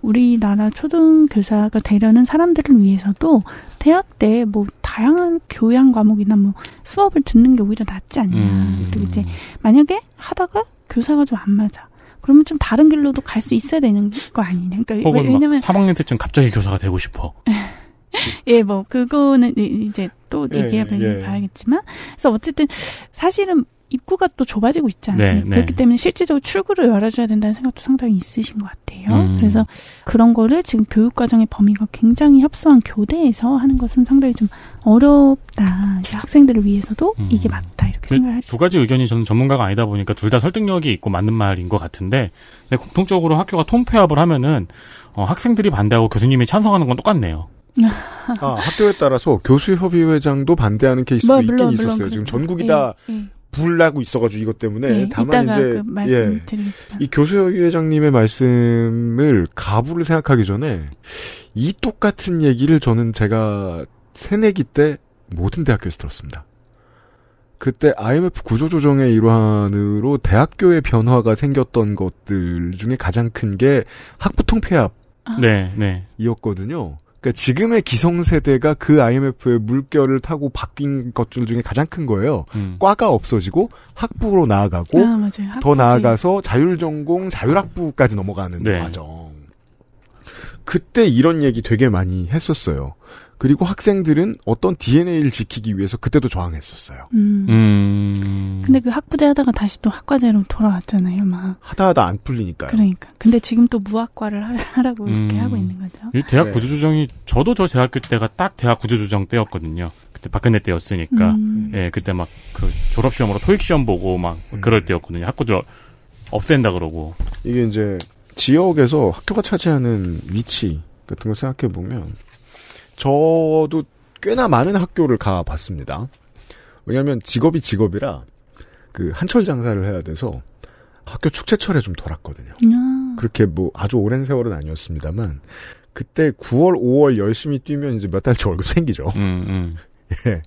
우리나라 초등교사가 되려는 사람들을 위해서도 대학 때 뭐 다양한 교양 과목이나 뭐 수업을 듣는 게 오히려 낫지 않냐. 음. 그리고 이제 만약에 하다가 교사가 좀 안 맞아. 그러면 좀 다른 길로도 갈 수 있어야 되는 거 아니냐. 그러니까 혹은 왜냐면 삼 학년 때쯤 갑자기 교사가 되고 싶어. 예, 뭐 그거는 이제 또 얘기해봐야겠지만 예, 얘기해봐야 예. 그래서 어쨌든 사실은 입구가 또 좁아지고 있지 않습니까? 네, 그렇기 네. 때문에 실질적으로 출구를 열어줘야 된다는 생각도 상당히 있으신 것 같아요. 음. 그래서 그런 거를 지금 교육과정의 범위가 굉장히 협소한 교대에서 하는 것은 상당히 좀 어렵다. 학생들을 위해서도 음. 이게 맞다. 이렇게 생각을 하시죠. 두 가지 의견이 저는 전문가가 아니다 보니까 둘 다 설득력이 있고 맞는 말인 것 같은데 근데 공통적으로 학교가 통폐합을 하면은 어, 학생들이 반대하고 교수님이 찬성하는 건 똑같네요. 아, 학교에 따라서 교수협의회장도 반대하는 케이스도 뭐, 있긴 물론, 있었어요. 물론 지금 전국이 다 예, 예. 불나고 있어가지고 이것 때문에 예, 다만 이제 그 예, 이 교수협의회장님의 말씀을 가부를 생각하기 전에 이 똑같은 얘기를 저는 제가 새내기 때 모든 대학교에서 들었습니다. 그때 아이엠에프 구조조정의 일환으로 대학교의 변화가 생겼던 것들 중에 가장 큰 게 학부 통폐합 아. 네, 네. 이었거든요. 그러니까 지금의 기성세대가 그 아이엠에프의 물결을 타고 바뀐 것들 중에 가장 큰 거예요. 음. 과가 없어지고 학부로 나아가고 아, 맞아요. 학부지. 더 나아가서 자율전공, 자율학부까지 넘어가는 네. 과정. 그때 이런 얘기 되게 많이 했었어요. 그리고 학생들은 어떤 디엔에이를 지키기 위해서 그때도 저항했었어요. 음. 음. 근데 그 학부제 하다가 다시 또 학과제로 돌아왔잖아요, 막. 하다 하다 안 풀리니까요. 그러니까. 근데 지금 또 무학과를 하라고 음. 이렇게 하고 있는 거죠. 대학 네. 구조조정이, 저도 저 대학교 때가 딱 대학 구조조정 때였거든요. 그때 박근혜 때였으니까. 음. 예, 그때 막 그 졸업시험으로 토익시험 보고 막 음. 그럴 때였거든요. 학교들 없앤다 그러고. 이게 이제 지역에서 학교가 차지하는 위치 같은 걸 생각해보면 저도 꽤나 많은 학교를 가봤습니다. 왜냐하면 직업이 직업이라 그 한철 장사를 해야 돼서 학교 축제철에 좀 돌았거든요. 야. 그렇게 뭐 아주 오랜 세월은 아니었습니다만 그때 구월, 오월 열심히 뛰면 이제 몇 달째 월급 생기죠. 음, 음. 예,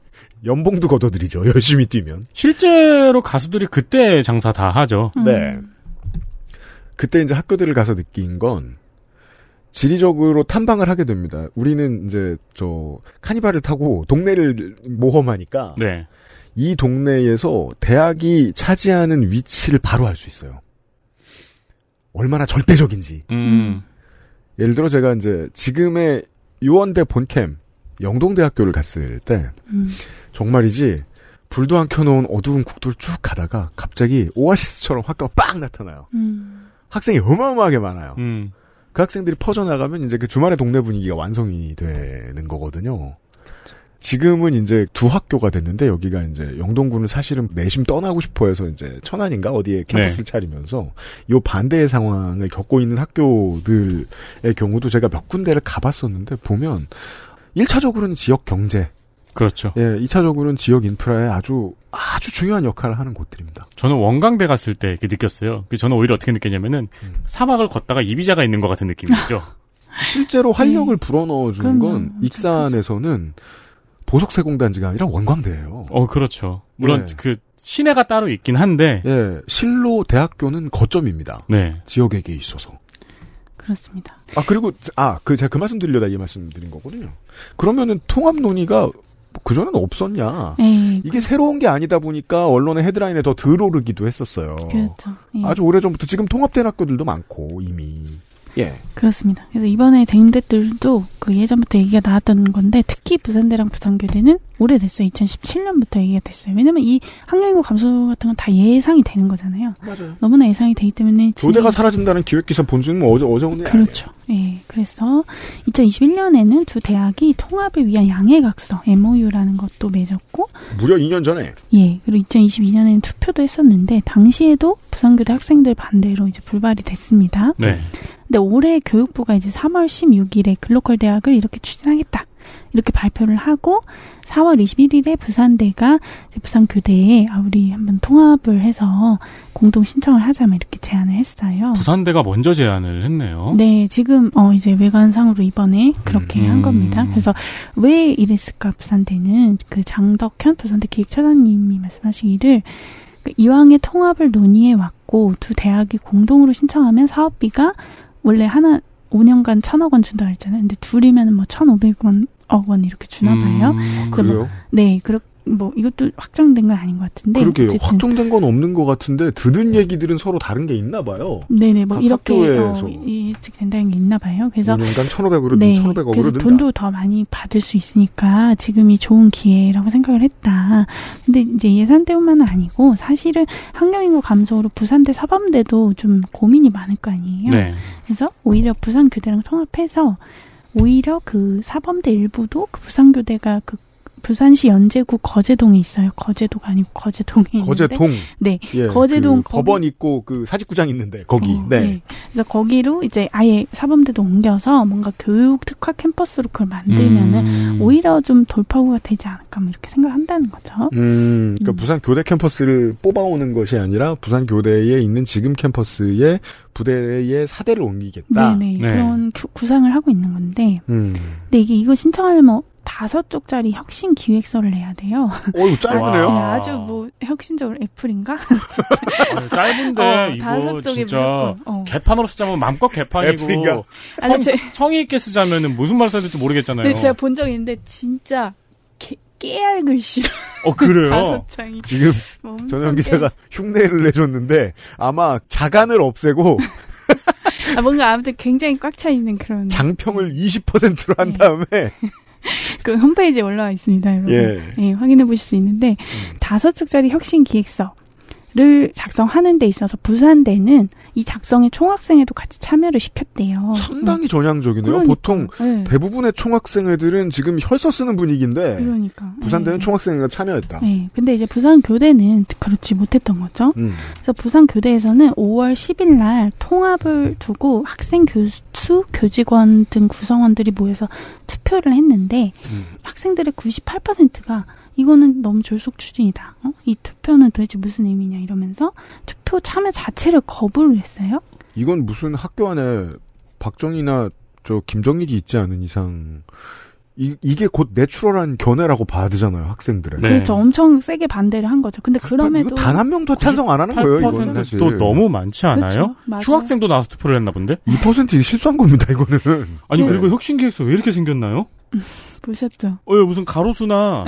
연봉도 걷어들이죠. 열심히 뛰면. 실제로 가수들이 그때 장사 다 하죠. 음. 네. 그때 이제 학교들을 가서 느낀 건 지리적으로 탐방을 하게 됩니다. 우리는 이제 저 카니발을 타고 동네를 모험하니까 네. 이 동네에서 대학이 차지하는 위치를 바로 알 수 있어요. 얼마나 절대적인지. 음. 예를 들어 제가 이제 지금의 유원대 본캠 영동대학교를 갔을 때 음. 정말이지 불도 안 켜놓은 어두운 국도를 쭉 가다가 갑자기 오아시스처럼 학교가 빵 나타나요. 음. 학생이 어마어마하게 많아요. 음. 그 학생들이 퍼져나가면 이제 그 주말의 동네 분위기가 완성이 되는 거거든요. 지금은 이제 두 학교가 됐는데 여기가 이제 영동구는 사실은 내심 떠나고 싶어 해서 이제 천안인가 어디에 캠퍼스를 네. 차리면서 요 반대의 상황을 겪고 있는 학교들의 경우도 제가 몇 군데를 가봤었는데 보면 일 차적으로는 지역 경제. 그렇죠. 예, 이 차적으로는 지역 인프라에 아주 아주 중요한 역할을 하는 곳들입니다. 저는 원광대 갔을 때 이렇게 느꼈어요. 저는 오히려 어떻게 느꼈냐면은 음. 사막을 걷다가 이비자가 있는 것 같은 느낌이죠. 실제로 활력을 네. 불어넣어 주는 건 익산에서는 보석세공단지가 아니라 원광대예요. 어, 그렇죠. 물론 네. 그 시내가 따로 있긴 한데, 예, 실로 대학교는 거점입니다. 네, 지역에게 있어서. 그렇습니다. 아 그리고 아 그 제가 그 말씀드리려다 이 말씀드린 거거든요. 그러면은 통합 논의가 그전엔 없었냐. 에이, 이게 그래. 새로운 게 아니다 보니까 언론의 헤드라인에 더 들어오르기도 했었어요. 그렇죠. 예. 아주 오래전부터 지금 통합된 학교들도 많고 이미. 예. 그렇습니다. 그래서 이번에 대인대들도 그 예전부터 얘기가 나왔던 건데 특히 부산대랑 부산교대는 오래됐어요. 이천십칠 년부터 얘기가 됐어요. 왜냐면 이 학령인구 감소 같은 건 다 예상이 되는 거잖아요. 맞아요. 너무나 예상이 되기 때문에 교대가 사라진다는 기획기사 본주는 뭐 어제 어제 오늘 그렇죠. 아니에요. 예. 그래서 이천이십일 년에는 두 대학이 통합을 위한 양해각서 엠오유라는 것도 맺었고 무려 이 년 전에. 예. 그리고 이천이십이 년에는 투표도 했었는데 당시에도 부산교대 학생들 반대로 이제 불발이 됐습니다. 네. 근데 올해 교육부가 이제 삼월 십육일에 글로컬 대학을 이렇게 추진하겠다. 이렇게 발표를 하고 사월 이십일일에 부산대가 이제 부산교대에 아, 우리 한번 통합을 해서 공동 신청을 하자며 이렇게 제안을 했어요. 부산대가 먼저 제안을 했네요. 네, 지금 어 이제 외관상으로 이번에 그렇게 음. 한 겁니다. 그래서 왜 이랬을까 부산대는 그 장덕현 부산대 기획차장님이 말씀하시기를 그 이왕의 통합을 논의해 왔고 두 대학이 공동으로 신청하면 사업비가 원래 하나 오 년간 천억 원 준다고 했잖아요. 근데 둘이면 뭐 천오백억 원 이렇게 주나 봐요. 음, 그래요? 뭐, 네, 그렇 뭐 이것도 확정된 건 아닌 것 같은데. 그러게요. 어쨌든. 확정된 건 없는 것 같은데 듣는 얘기들은 서로 다른 게 있나 봐요. 네네, 뭐 이렇게 어, 예측된다는 게 있나 봐요. 그래서 오 년간 천오백으로 네, 천오백억으로 그래서 든다. 돈도 더 많이 받을 수 있으니까 지금이 좋은 기회라고 생각을 했다. 근데 이제 예산 때문만은 아니고 사실은 학령인구 감소로 부산대 사범대도 좀 고민이 많을 거 아니에요. 네. 그래서 오히려 부산교대랑 통합해서 오히려 그 사범대 일부도 그 부산교대가 그 부산시 연제구 거제동에 있어요. 거제도가 아니고 거제동에 있는데. 거제동. 네. 예, 거제동. 그 법원 있고 그 사직구장 있는데 거기. 어, 네. 네. 그래서 거기로 이제 아예 사범대도 옮겨서 뭔가 교육 특화 캠퍼스로 그걸 만들면은 음. 오히려 좀 돌파구가 되지 않을까 뭐 이렇게 생각한다는 거죠. 음. 그러니까 음. 부산 교대 캠퍼스를 뽑아오는 것이 아니라 부산 교대에 있는 지금 캠퍼스에 부대에 사대를 옮기겠다. 네네. 네. 그런 구, 구상을 하고 있는 건데. 음. 근데 이게 이거 신청할 뭐. 다섯 쪽짜리 혁신 기획서를 내야 돼요. 어이 짧네요. 네, 아주 뭐 혁신적으로 애플인가? 아니, 짧은데 어, 이거 진짜 어. 개판으로 쓰자면 마음껏 개판이고 아니, 성, 성의 있게 쓰자면 무슨 말 써야 될지 모르겠잖아요. 제가 본 적이 있는데 진짜 개, 깨알 글씨로 어 그래요? 다섯 장이 지금 전현 기자가 흉내를 내줬는데 아마 자간을 없애고 아, 뭔가 아무튼 굉장히 꽉 차 있는 그런 장평을 이십 퍼센트로 한 네. 다음에 그 홈페이지에 올라와 있습니다, 여러분. 예. 예, 확인해 보실 수 있는데 다섯 음. 쪽짜리 혁신 기획서를 작성하는 데 있어서 부산대는 이 작성의 총학생회도 같이 참여를 시켰대요. 상당히 응. 전향적이네요. 그러니까. 보통 네. 대부분의 총학생회들은 지금 혈서 쓰는 분위기인데 그러니까. 부산대는 네. 총학생회가 참여했다. 네, 근데 이제 부산교대는 그렇지 못했던 거죠. 음. 그래서 부산교대에서는 오월 십일 날 통합을 두고 학생, 교수, 교직원 등 구성원들이 모여서 투표를 했는데 음. 학생들의 구십팔 퍼센트가 이거는 너무 졸속 추진이다. 어? 이 투표는 도대체 무슨 의미냐 이러면서 투표 참여 자체를 거부를 했어요. 이건 무슨 학교 안에 박정희나 저 김정일이 있지 않은 이상 이, 이게 곧 내추럴한 견해라고 봐야 되잖아요. 학생들의. 네. 그렇죠. 엄청 세게 반대를 한 거죠. 근데 그럼에도 단 한 명도 찬성 안 하는 거예요. 이거는 사실. 또 너무 많지 않아요? 그렇죠. 중학생도 나와서 투표를 했나 본데? 이 퍼센트 실수한 겁니다. 이거는. 아니 네. 그리고 혁신기획서 왜 이렇게 생겼나요? 보셨죠? 어 무슨 가로수나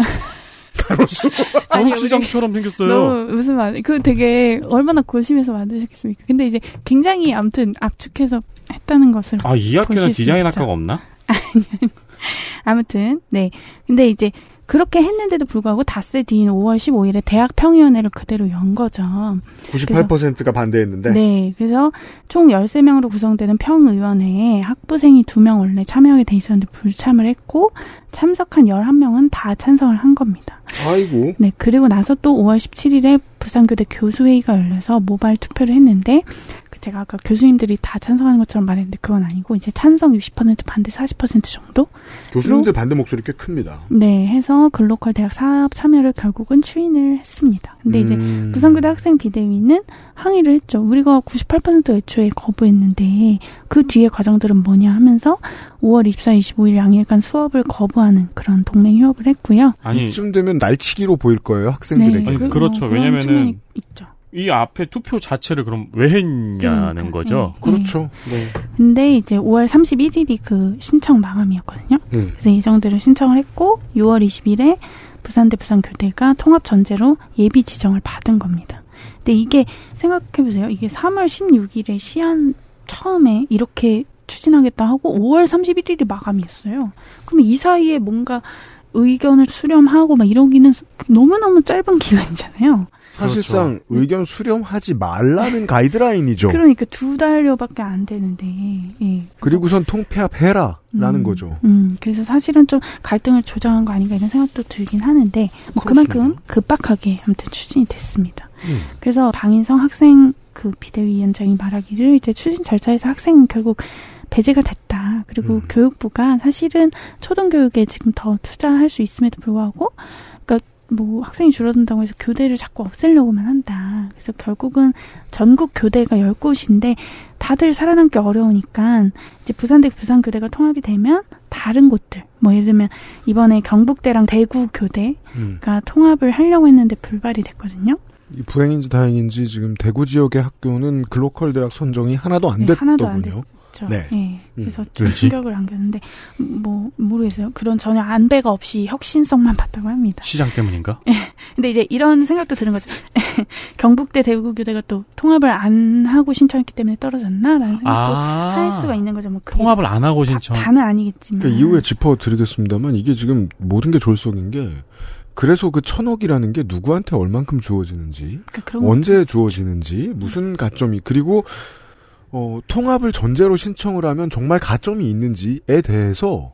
가로시장처럼 생겼어요. 너무 무슨 말? 그 되게 얼마나 고심해서 만드셨겠습니까? 근데 이제 굉장히 아무튼 압축해서 했다는 것을 아, 이 학교는 디자인 학과가 없나? 아니 아무튼 네. 근데 이제 그렇게 했는데도 불구하고 닷새 뒤인 오월 십오일에 대학평의원회를 그대로 연 거죠. 구십팔 퍼센트가 그래서, 반대했는데? 네. 그래서 총 열세 명으로 구성되는 평의원회에 학부생이 두 명 원래 참여하게 돼 있었는데 불참을 했고 참석한 열한 명은 다 찬성을 한 겁니다. 아이고. 네. 그리고 나서 또 오월 십칠일에 부산교대 교수회의가 열려서 모바일 투표를 했는데 제가 아까 교수님들이 다 찬성하는 것처럼 말했는데 그건 아니고 이제 찬성 육십 퍼센트 반대 사십 퍼센트 정도? 교수님들 반대 목소리 꽤 큽니다. 네. 해서 글로컬 대학 사업 참여를 결국은 추인을 했습니다. 근데 음. 이제 부산교대 학생 비대위는 항의를 했죠. 우리가 구십팔 퍼센트 애초에 거부했는데 그 뒤에 과정들은 뭐냐 하면서 오월 이십사, 이십오일 양일간 수업을 거부하는 그런 동맹 휴업을 했고요. 아니, 이쯤 되면 날치기로 보일 거예요. 학생들에게. 네, 아니, 그렇죠. 왜냐면은 있죠. 이 앞에 투표 자체를 그럼 왜 했냐는 그러니까, 거죠? 네. 그렇죠. 네. 근데 이제 오월 삼십일일이 그 신청 마감이었거든요. 네. 그래서 이 정도로 신청을 했고 유월 이십일에 부산대 부산교대가 통합 전제로 예비 지정을 받은 겁니다. 근데 이게 생각해보세요. 이게 삼월 십육일에 시한 처음에 이렇게 추진하겠다 하고 오월 삼십일일이 마감이었어요. 그러면 이 사이에 뭔가 의견을 수렴하고 막 이러기는 너무너무 짧은 기간이잖아요. 사실상 그렇죠. 의견 수렴하지 말라는 가이드라인이죠. 그러니까 두 달여밖에 안 되는데. 예. 그리고선 통폐합해라 라는 음, 거죠. 음, 그래서 사실은 좀 갈등을 조장한 거 아닌가 이런 생각도 들긴 하는데 뭐 그렇습니다. 그만큼 급박하게 아무튼 추진이 됐습니다. 음. 그래서 방인성 학생 그 비대위원장이 말하기를 이제 추진 절차에서 학생은 결국 배제가 됐다. 그리고 음. 교육부가 사실은 초등교육에 지금 더 투자할 수 있음에도 불구하고 뭐 학생이 줄어든다고 해서 교대를 자꾸 없애려고만 한다. 그래서 결국은 전국 교대가 열 곳인데 다들 살아남기 어려우니까 이제 부산대 부산교대가 통합이 되면 다른 곳들 뭐 예를 들면 이번에 경북대랑 대구교대가 음. 통합을 하려고 했는데 불발이 됐거든요. 이 불행인지 다행인지 지금 대구 지역의 학교는 글로컬 대학 선정이 하나도 안 네, 됐더군요. 하나도 안 됐... 네. 네. 그래서 음. 좀 그렇지? 충격을 안겼는데 뭐 모르겠어요. 그런 전혀 안배가 없이 혁신성만 봤다고 합니다. 시장 때문인가? 네. 근데 이제 이런 생각도 드는 거죠. 경북대 대구교대가 또 통합을 안 하고 신청했기 때문에 떨어졌나라는 생각도 아~ 할 수가 있는 거죠. 뭐 통합을 안 하고 신청. 다, 다는 아니겠지만. 그러니까 이후에 짚어드리겠습니다만 이게 지금 모든 게 졸속인 게 그래서 그 천억이라는 게 누구한테 얼만큼 주어지는지 그러니까 언제 주어지는지 무슨 가점이 그리고 어, 통합을 전제로 신청을 하면 정말 가점이 있는지에 대해서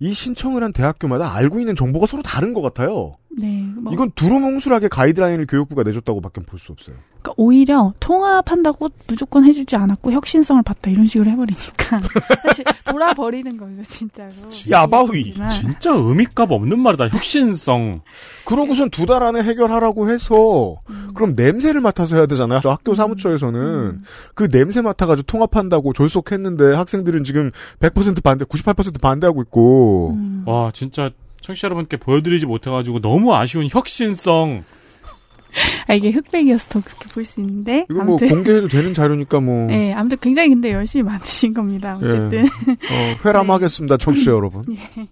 이 신청을 한 대학교마다 알고 있는 정보가 서로 다른 것 같아요. 네, 뭐. 이건 두루뭉술하게 가이드라인을 교육부가 내줬다고밖에 볼 수 없어요. 그러니까 오히려 통합한다고 무조건 해주지 않았고 혁신성을 봤다 이런 식으로 해버리니까 사실 돌아버리는 거예요, 진짜로. 야바위. 진짜 의미값 없는 말이다. 혁신성. 그러고선 두 달 안에 해결하라고 해서 음. 그럼 냄새를 맡아서 해야 되잖아요. 저 학교 사무처에서는 음. 그 냄새 맡아가지고 통합한다고 졸속했는데 학생들은 지금 백 퍼센트 반대, 구십팔 퍼센트 반대하고 있고. 음. 와 진짜. 청취자 여러분께 보여드리지 못해가지고 너무 아쉬운 혁신성. 아, 이게 흑백이어서 더 그렇게 볼 수 있는데. 이거 뭐 공개해도 되는 자료니까 뭐. 네, 아무튼 굉장히 근데 열심히 만드신 겁니다. 어쨌든. 예. 어, 회람하겠습니다, 네. 청취자 여러분. 예.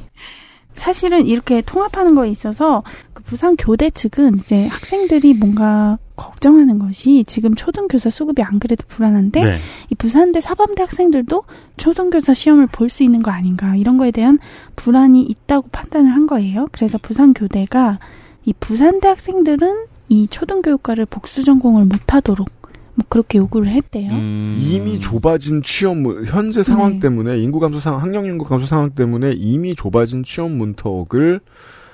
사실은 이렇게 통합하는 거에 있어서 그 부산 교대 측은 이제 학생들이 뭔가 걱정하는 것이 지금 초등교사 수급이 안 그래도 불안한데 네. 이 부산대 사범대 학생들도 초등교사 시험을 볼 수 있는 거 아닌가 이런 거에 대한 불안이 있다고 판단을 한 거예요. 그래서 부산교대가 이 부산대 학생들은 이 초등교육과를 복수 전공을 못하도록 뭐 그렇게 요구를 했대요. 음... 이미 좁아진 취업 현재 상황 네. 때문에 인구 감소 상황, 학령 인구 감소 상황 때문에 이미 좁아진 취업 문턱을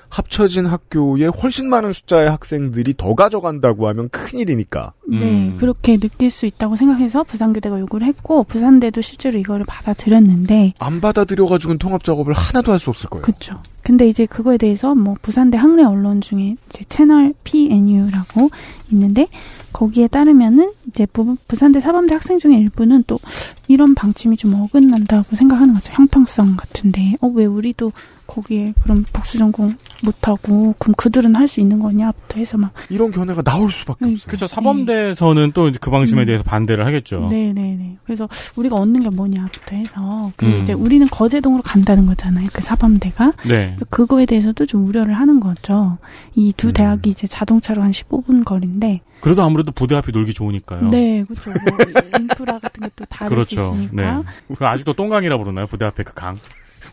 합쳐진 학교에 훨씬 많은 숫자의 학생들이 더 가져간다고 하면 큰일이니까. 음. 네, 그렇게 느낄 수 있다고 생각해서 부산교대가 요구를 했고 부산대도 실제로 이거를 받아들였는데 안 받아들여가지고는 통합 작업을 하나도 할 수 없을 거예요. 그렇죠. 근데 이제 그거에 대해서 뭐 부산대 학내 언론 중에 이제 채널 피엔유라고 있는데 거기에 따르면은 이제 부산대 사범대 학생 중에 일부는 또 이런 방침이 좀 어긋난다고 생각하는 거죠. 형평성 같은데 어, 왜 우리도 거기에 그럼 복수전공 못하고 그럼 그들은 할 수 있는 거냐부터 해서 막 이런 견해가 나올 수밖에 네, 없어요. 그렇죠. 사범대에서는 네. 또 그 방침에 음. 대해서 반대를 하겠죠. 네네네. 그래서 우리가 얻는 게 뭐냐부터 해서 그리고 음. 이제 우리는 거제동으로 간다는 거잖아요. 그 사범대가. 네. 그래서 그거에 대해서도 좀 우려를 하는 거죠. 이 두 대학이 음. 이제 자동차로 한 십오 분 거리인데. 그래도 아무래도 부대 앞이 놀기 좋으니까요. 네, 그렇죠. 뭐 인프라 같은 게 또 다를 그렇죠. 수 있으니까. 네. 그 아직도 똥강이라 부르나요? 부대 앞에 그 강.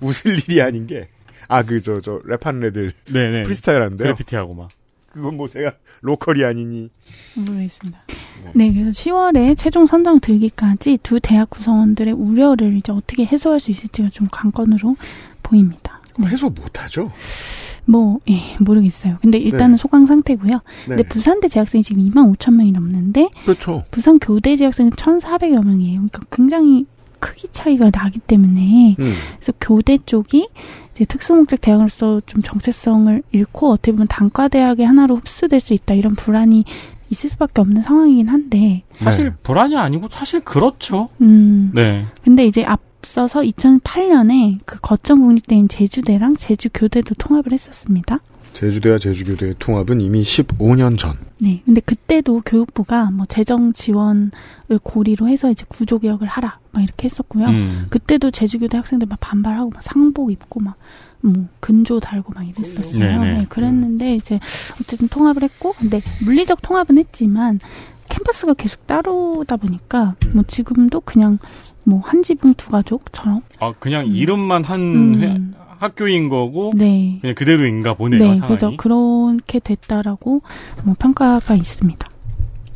웃을 일이 아닌 게. 아, 그, 저, 저, 랩하는 애들. 네네. 프리스타일 한데. 그래피티하고 막. 그건 뭐 제가 로컬이 아니니. 모르겠습니다. 뭐. 네, 그래서 시월에 최종 선정 들기까지 두 대학 구성원들의 우려를 이제 어떻게 해소할 수 있을지가 좀 관건으로 보입니다. 네. 해소 못하죠? 뭐, 예, 모르겠어요. 근데 일단은 네. 소강 상태고요. 네. 근데 부산대 재학생이 지금 이만 오천 명이 넘는데. 그렇죠. 부산교대 재학생은 천사백여 명이에요. 그러니까 굉장히 크기 차이가 나기 때문에. 음. 그래서 교대 쪽이 이제 특수목적 대학으로서 좀 정체성을 잃고 어떻게 보면 단과대학의 하나로 흡수될 수 있다 이런 불안이 있을 수밖에 없는 상황이긴 한데 사실 네. 불안이 아니고 사실 그렇죠. 음. 네. 근데 이제 앞서서 이천팔년에 그 거점 국립대인 제주대랑 제주교대도 통합을 했었습니다. 제주대와 제주교대의 통합은 이미 십오 년 전. 네. 근데 그때도 교육부가 뭐 재정 지원을 고리로 해서 이제 구조 개혁을 하라 막 이렇게 했었고요. 음. 그때도 제주교대 학생들 막 반발하고 막 상복 입고 막 뭐 근조 달고 막 이랬었어요. 네, 그랬는데 이제 어쨌든 통합을 했고, 근데 물리적 통합은 했지만 캠퍼스가 계속 따로다 보니까 뭐 지금도 그냥 뭐 한 지붕 두 가족처럼. 아, 그냥 이름만 한 음. 회. 학교인 거고 네. 그냥 그대로인가 보네요. 네, 상황이. 그래서 그렇게 됐다라고 뭐 평가가 있습니다.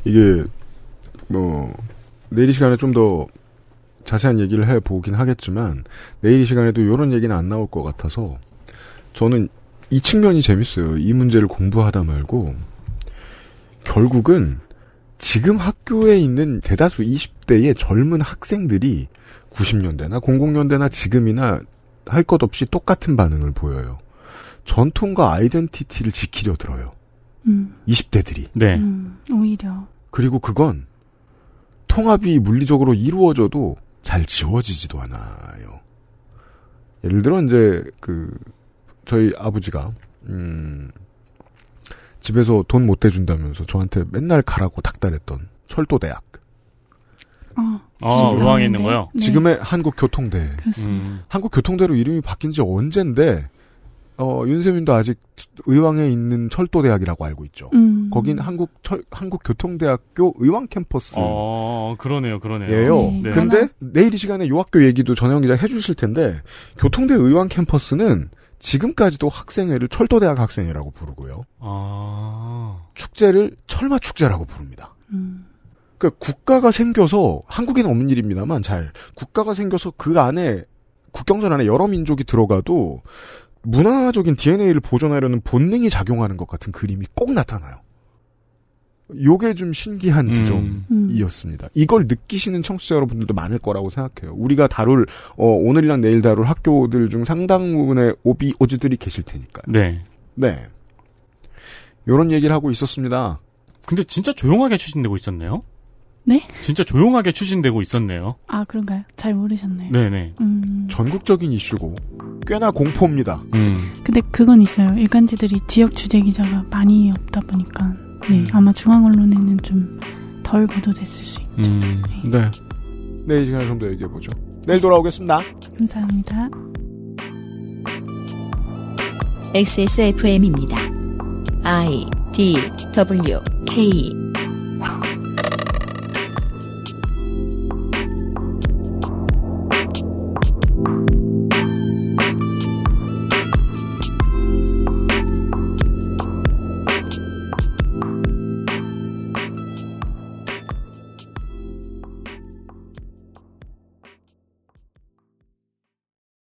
이게 뭐 내일 이 시간에 좀 더 자세한 얘기를 해보긴 하겠지만 내일 이 시간에도 이런 얘기는 안 나올 것 같아서 저는 이 측면이 재밌어요. 이 문제를 공부하다 말고 결국은 지금 학교에 있는 대다수 이십 대의 젊은 학생들이 구십 년대나 공공 년대나 지금이나 할 것 없이 똑같은 반응을 보여요. 전통과 아이덴티티를 지키려 들어요. 음. 이십 대들이. 네. 음, 오히려. 그리고 그건 통합이 물리적으로 이루어져도 잘 지워지지도 않아요. 예를 들어 이제 그 저희 아버지가 음, 집에서 돈 못 대준다면서 저한테 맨날 가라고 닥달했던 철도대학. 어. 아, 의왕에 있는 거요? 지금의 네. 한국교통대. 음. 한국교통대로 이름이 바뀐 지 언젠데, 어, 윤세민도 아직 의왕에 있는 철도대학이라고 알고 있죠. 음. 거긴 한국, 철, 한국교통대학교 의왕 캠퍼스. 어, 그러네요, 그러네요. 예요. 네. 네. 근데 내일 이 시간에 요 학교 얘기도 전혜원 기자 해주실 텐데, 교통대 의왕 캠퍼스는 지금까지도 학생회를 철도대학 학생회라고 부르고요. 아. 축제를 철마축제라고 부릅니다. 음. 그러니까 국가가 생겨서 한국에는 없는 일입니다만 잘 국가가 생겨서 그 안에 국경선 안에 여러 민족이 들어가도 문화적인 디엔에이를 보존하려는 본능이 작용하는 것 같은 그림이 꼭 나타나요. 요게 좀 신기한 음. 지점이었습니다. 이걸 느끼시는 청취자 여러분들도 많을 거라고 생각해요. 우리가 다룰 어, 오늘이랑 내일 다룰 학교들 중 상당 부분의 오비 오지들이 계실 테니까요. 네, 네. 이런 얘기를 하고 있었습니다. 근데 진짜 조용하게 추진되고 있었네요. 네? 진짜 조용하게 추진되고 있었네요. 아, 그런가요? 잘 모르셨네요. 네네. 음... 전국적인 이슈고 꽤나 공포입니다. 음. 근데 그건 있어요. 일간지들이 지역 주재 기자가 많이 없다 보니까 네, 음. 아마 중앙 언론에는 좀 덜 보도됐을 수 있죠. 음. 네. 네. 내일 시간에 좀 더 얘기해보죠. 내일 돌아오겠습니다. 감사합니다. 엑스에스에프엠입니다. I, D, W, K